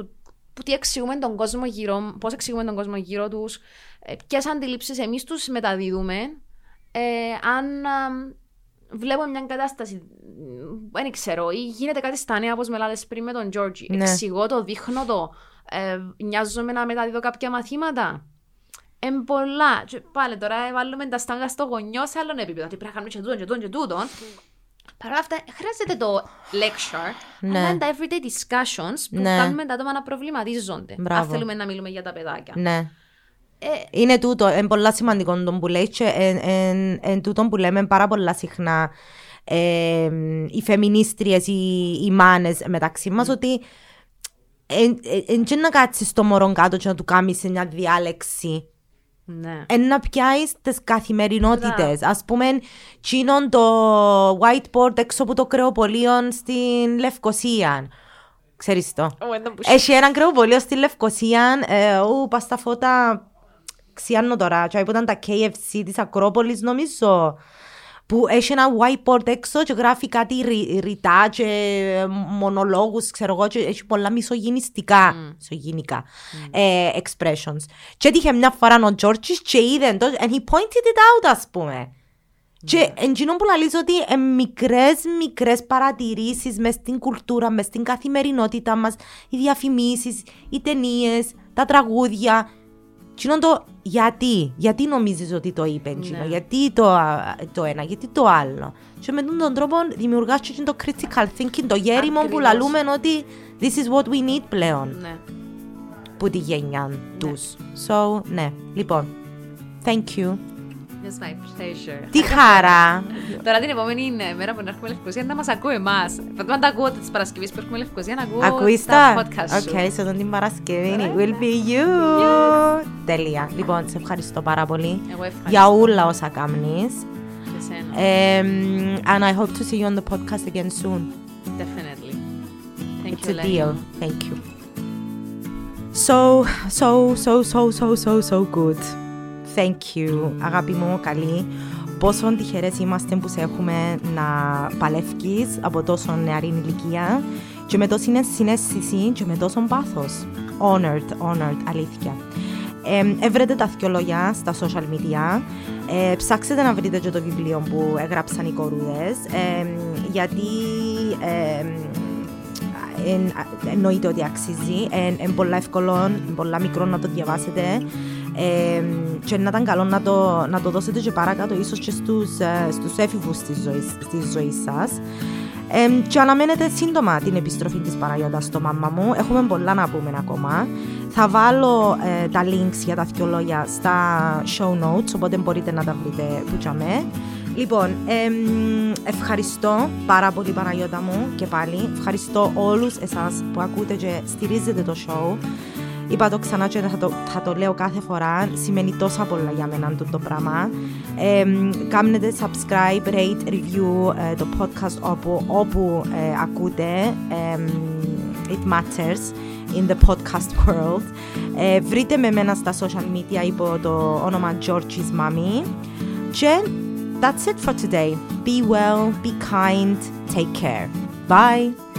που τι εξηγούμε τον κόσμο γύρω, πώς εξηγούμε τον κόσμο γύρω τους, ποιες αντιλήψεις εμείς τους μεταδίδουμε, αν βλέπω μια κατάσταση, δεν ξέρω, ή γίνεται κάτι στα νέα, όπως μελάδες πριν με τον Τζόρτζι. Ναι. Εξηγώ το, δείχνω το, νοιάζομαι να μεταδίδω κάποια μαθήματα. Εμπολά. Πάλι τώρα βάλουμε τα στάγκα στο γονιό σε άλλον επίπεδο. Τι πρέπει να κάνουμε και τούτον και τούτον. Παρ' όλα αυτά, χρειάζεται το lecture, ναι, αλλά είναι τα everyday discussions που, ναι, κάνουμε τα άτομα να προβληματίζονται. Αν θέλουμε να μιλούμε για τα παιδάκια. Ναι. Είναι τούτο, είναι πολλά σημαντικό το που λέει και είναι τούτο που λέμε πάρα πολλά συχνά οι φεμινίστριες, οι μάνες μεταξύ μας, ότι και να κάτσεις το μωρό κάτω και να του κάνεις μια διάλεξη. Ναι. Να πιάσεις τις καθημερινότητες. Λά. Ας πούμε, τσίνον το whiteboard έξω από το κρεοπολείο στην Λευκοσία. Ξέρεις το. Έχει έναν κρεοπολείο στην Λευκοσία. Πας τα φώτα, ξιάνω τώρα. Τσάι που ήταν τα KFC της Ακρόπολης, νομίζω. Που έχει ένα whiteboard έξω και γράφει κάτι ρητά και μονολόγους, ξέρω εγώ, και έχει πολλά μισογενιστικά, μισογενικά expressions. Και έτυχε μια φορά ο Τζόρτζης και είδε, and he pointed it out, ας πούμε. Mm. Και εντυνόν που λαλείς ότι μικρές παρατηρήσεις μες στην κουλτούρα, μες στην καθημερινότητα μας, οι διαφημίσεις, οι ταινίες, τα τραγούδια. Το, γιατί νομίζεις ότι το είπε, ναι, γιατί το ένα, γιατί το άλλο. Και με τον τρόπο δημιουργάς και το critical thinking, το γέριμο που λαλούμε ότι this is what we need πλέον. Ναι. Που τη γενιά τους. So, ναι, λοιπόν, thank you. It's my pleasure. Τι χαρά! Τώρα την επόμενη μέρα που να έρχομαι Λευκοσία να μας ακούει εμάς. Πρέπει να τα ακούω τις Παρασκευές που έρχομαι Λευκοσία να ακούω τα podcast σου. Okay, so την Παρασκευή, it will be you. Τέλεια. Λοιπόν, σε ευχαριστώ πάρα πολύ για όλα όσα κάνεις. And I hope to see you on the podcast again soon. Definitely. It's a deal. Thank you. So good. Thank you, αγάπη μου, καλή. Πόσο τυχερές είμαστε που σε έχουμε να παλεύεις από τόσο νεαρή ηλικία και με τόση συναίσθηση και με τόσο πάθος. Honored, αλήθεια. Έβρετε τα δυο λόγια στα social media. Ψάξετε να βρείτε και το βιβλίο που έγραψαν οι κορούδες. Γιατί εννοείται ότι αξίζει. Είναι πολλά εύκολο, πολλά μικρό να το διαβάσετε. Και να ήταν καλό να το δώσετε και παρακάτω, ίσως και στους έφηβους της ζωής σας. Και αναμένετε σύντομα την επιστροφή της Παναγιώτα στο μάμα μου. Έχουμε πολλά να πούμε ακόμα. Θα βάλω τα links για τα δυο λόγια στα show notes, οπότε μπορείτε να τα βρείτε που τσαμέ. Λοιπόν, ευχαριστώ πάρα πολύ Παναγιώτα μου και πάλι. Ευχαριστώ όλους εσάς που ακούτε και στηρίζετε το show. Είπα το ξανά και θα το λέω κάθε φορά, σημαίνει τόσα πολλά για μένα το πράγμα. Κάνετε subscribe, rate, review το podcast όπου ακούτε. It matters in the podcast world. Βρείτε με μένα στα social media υπό το όνομα Georgie's Mommy. Και that's it for today. Be well, be kind, take care. Bye!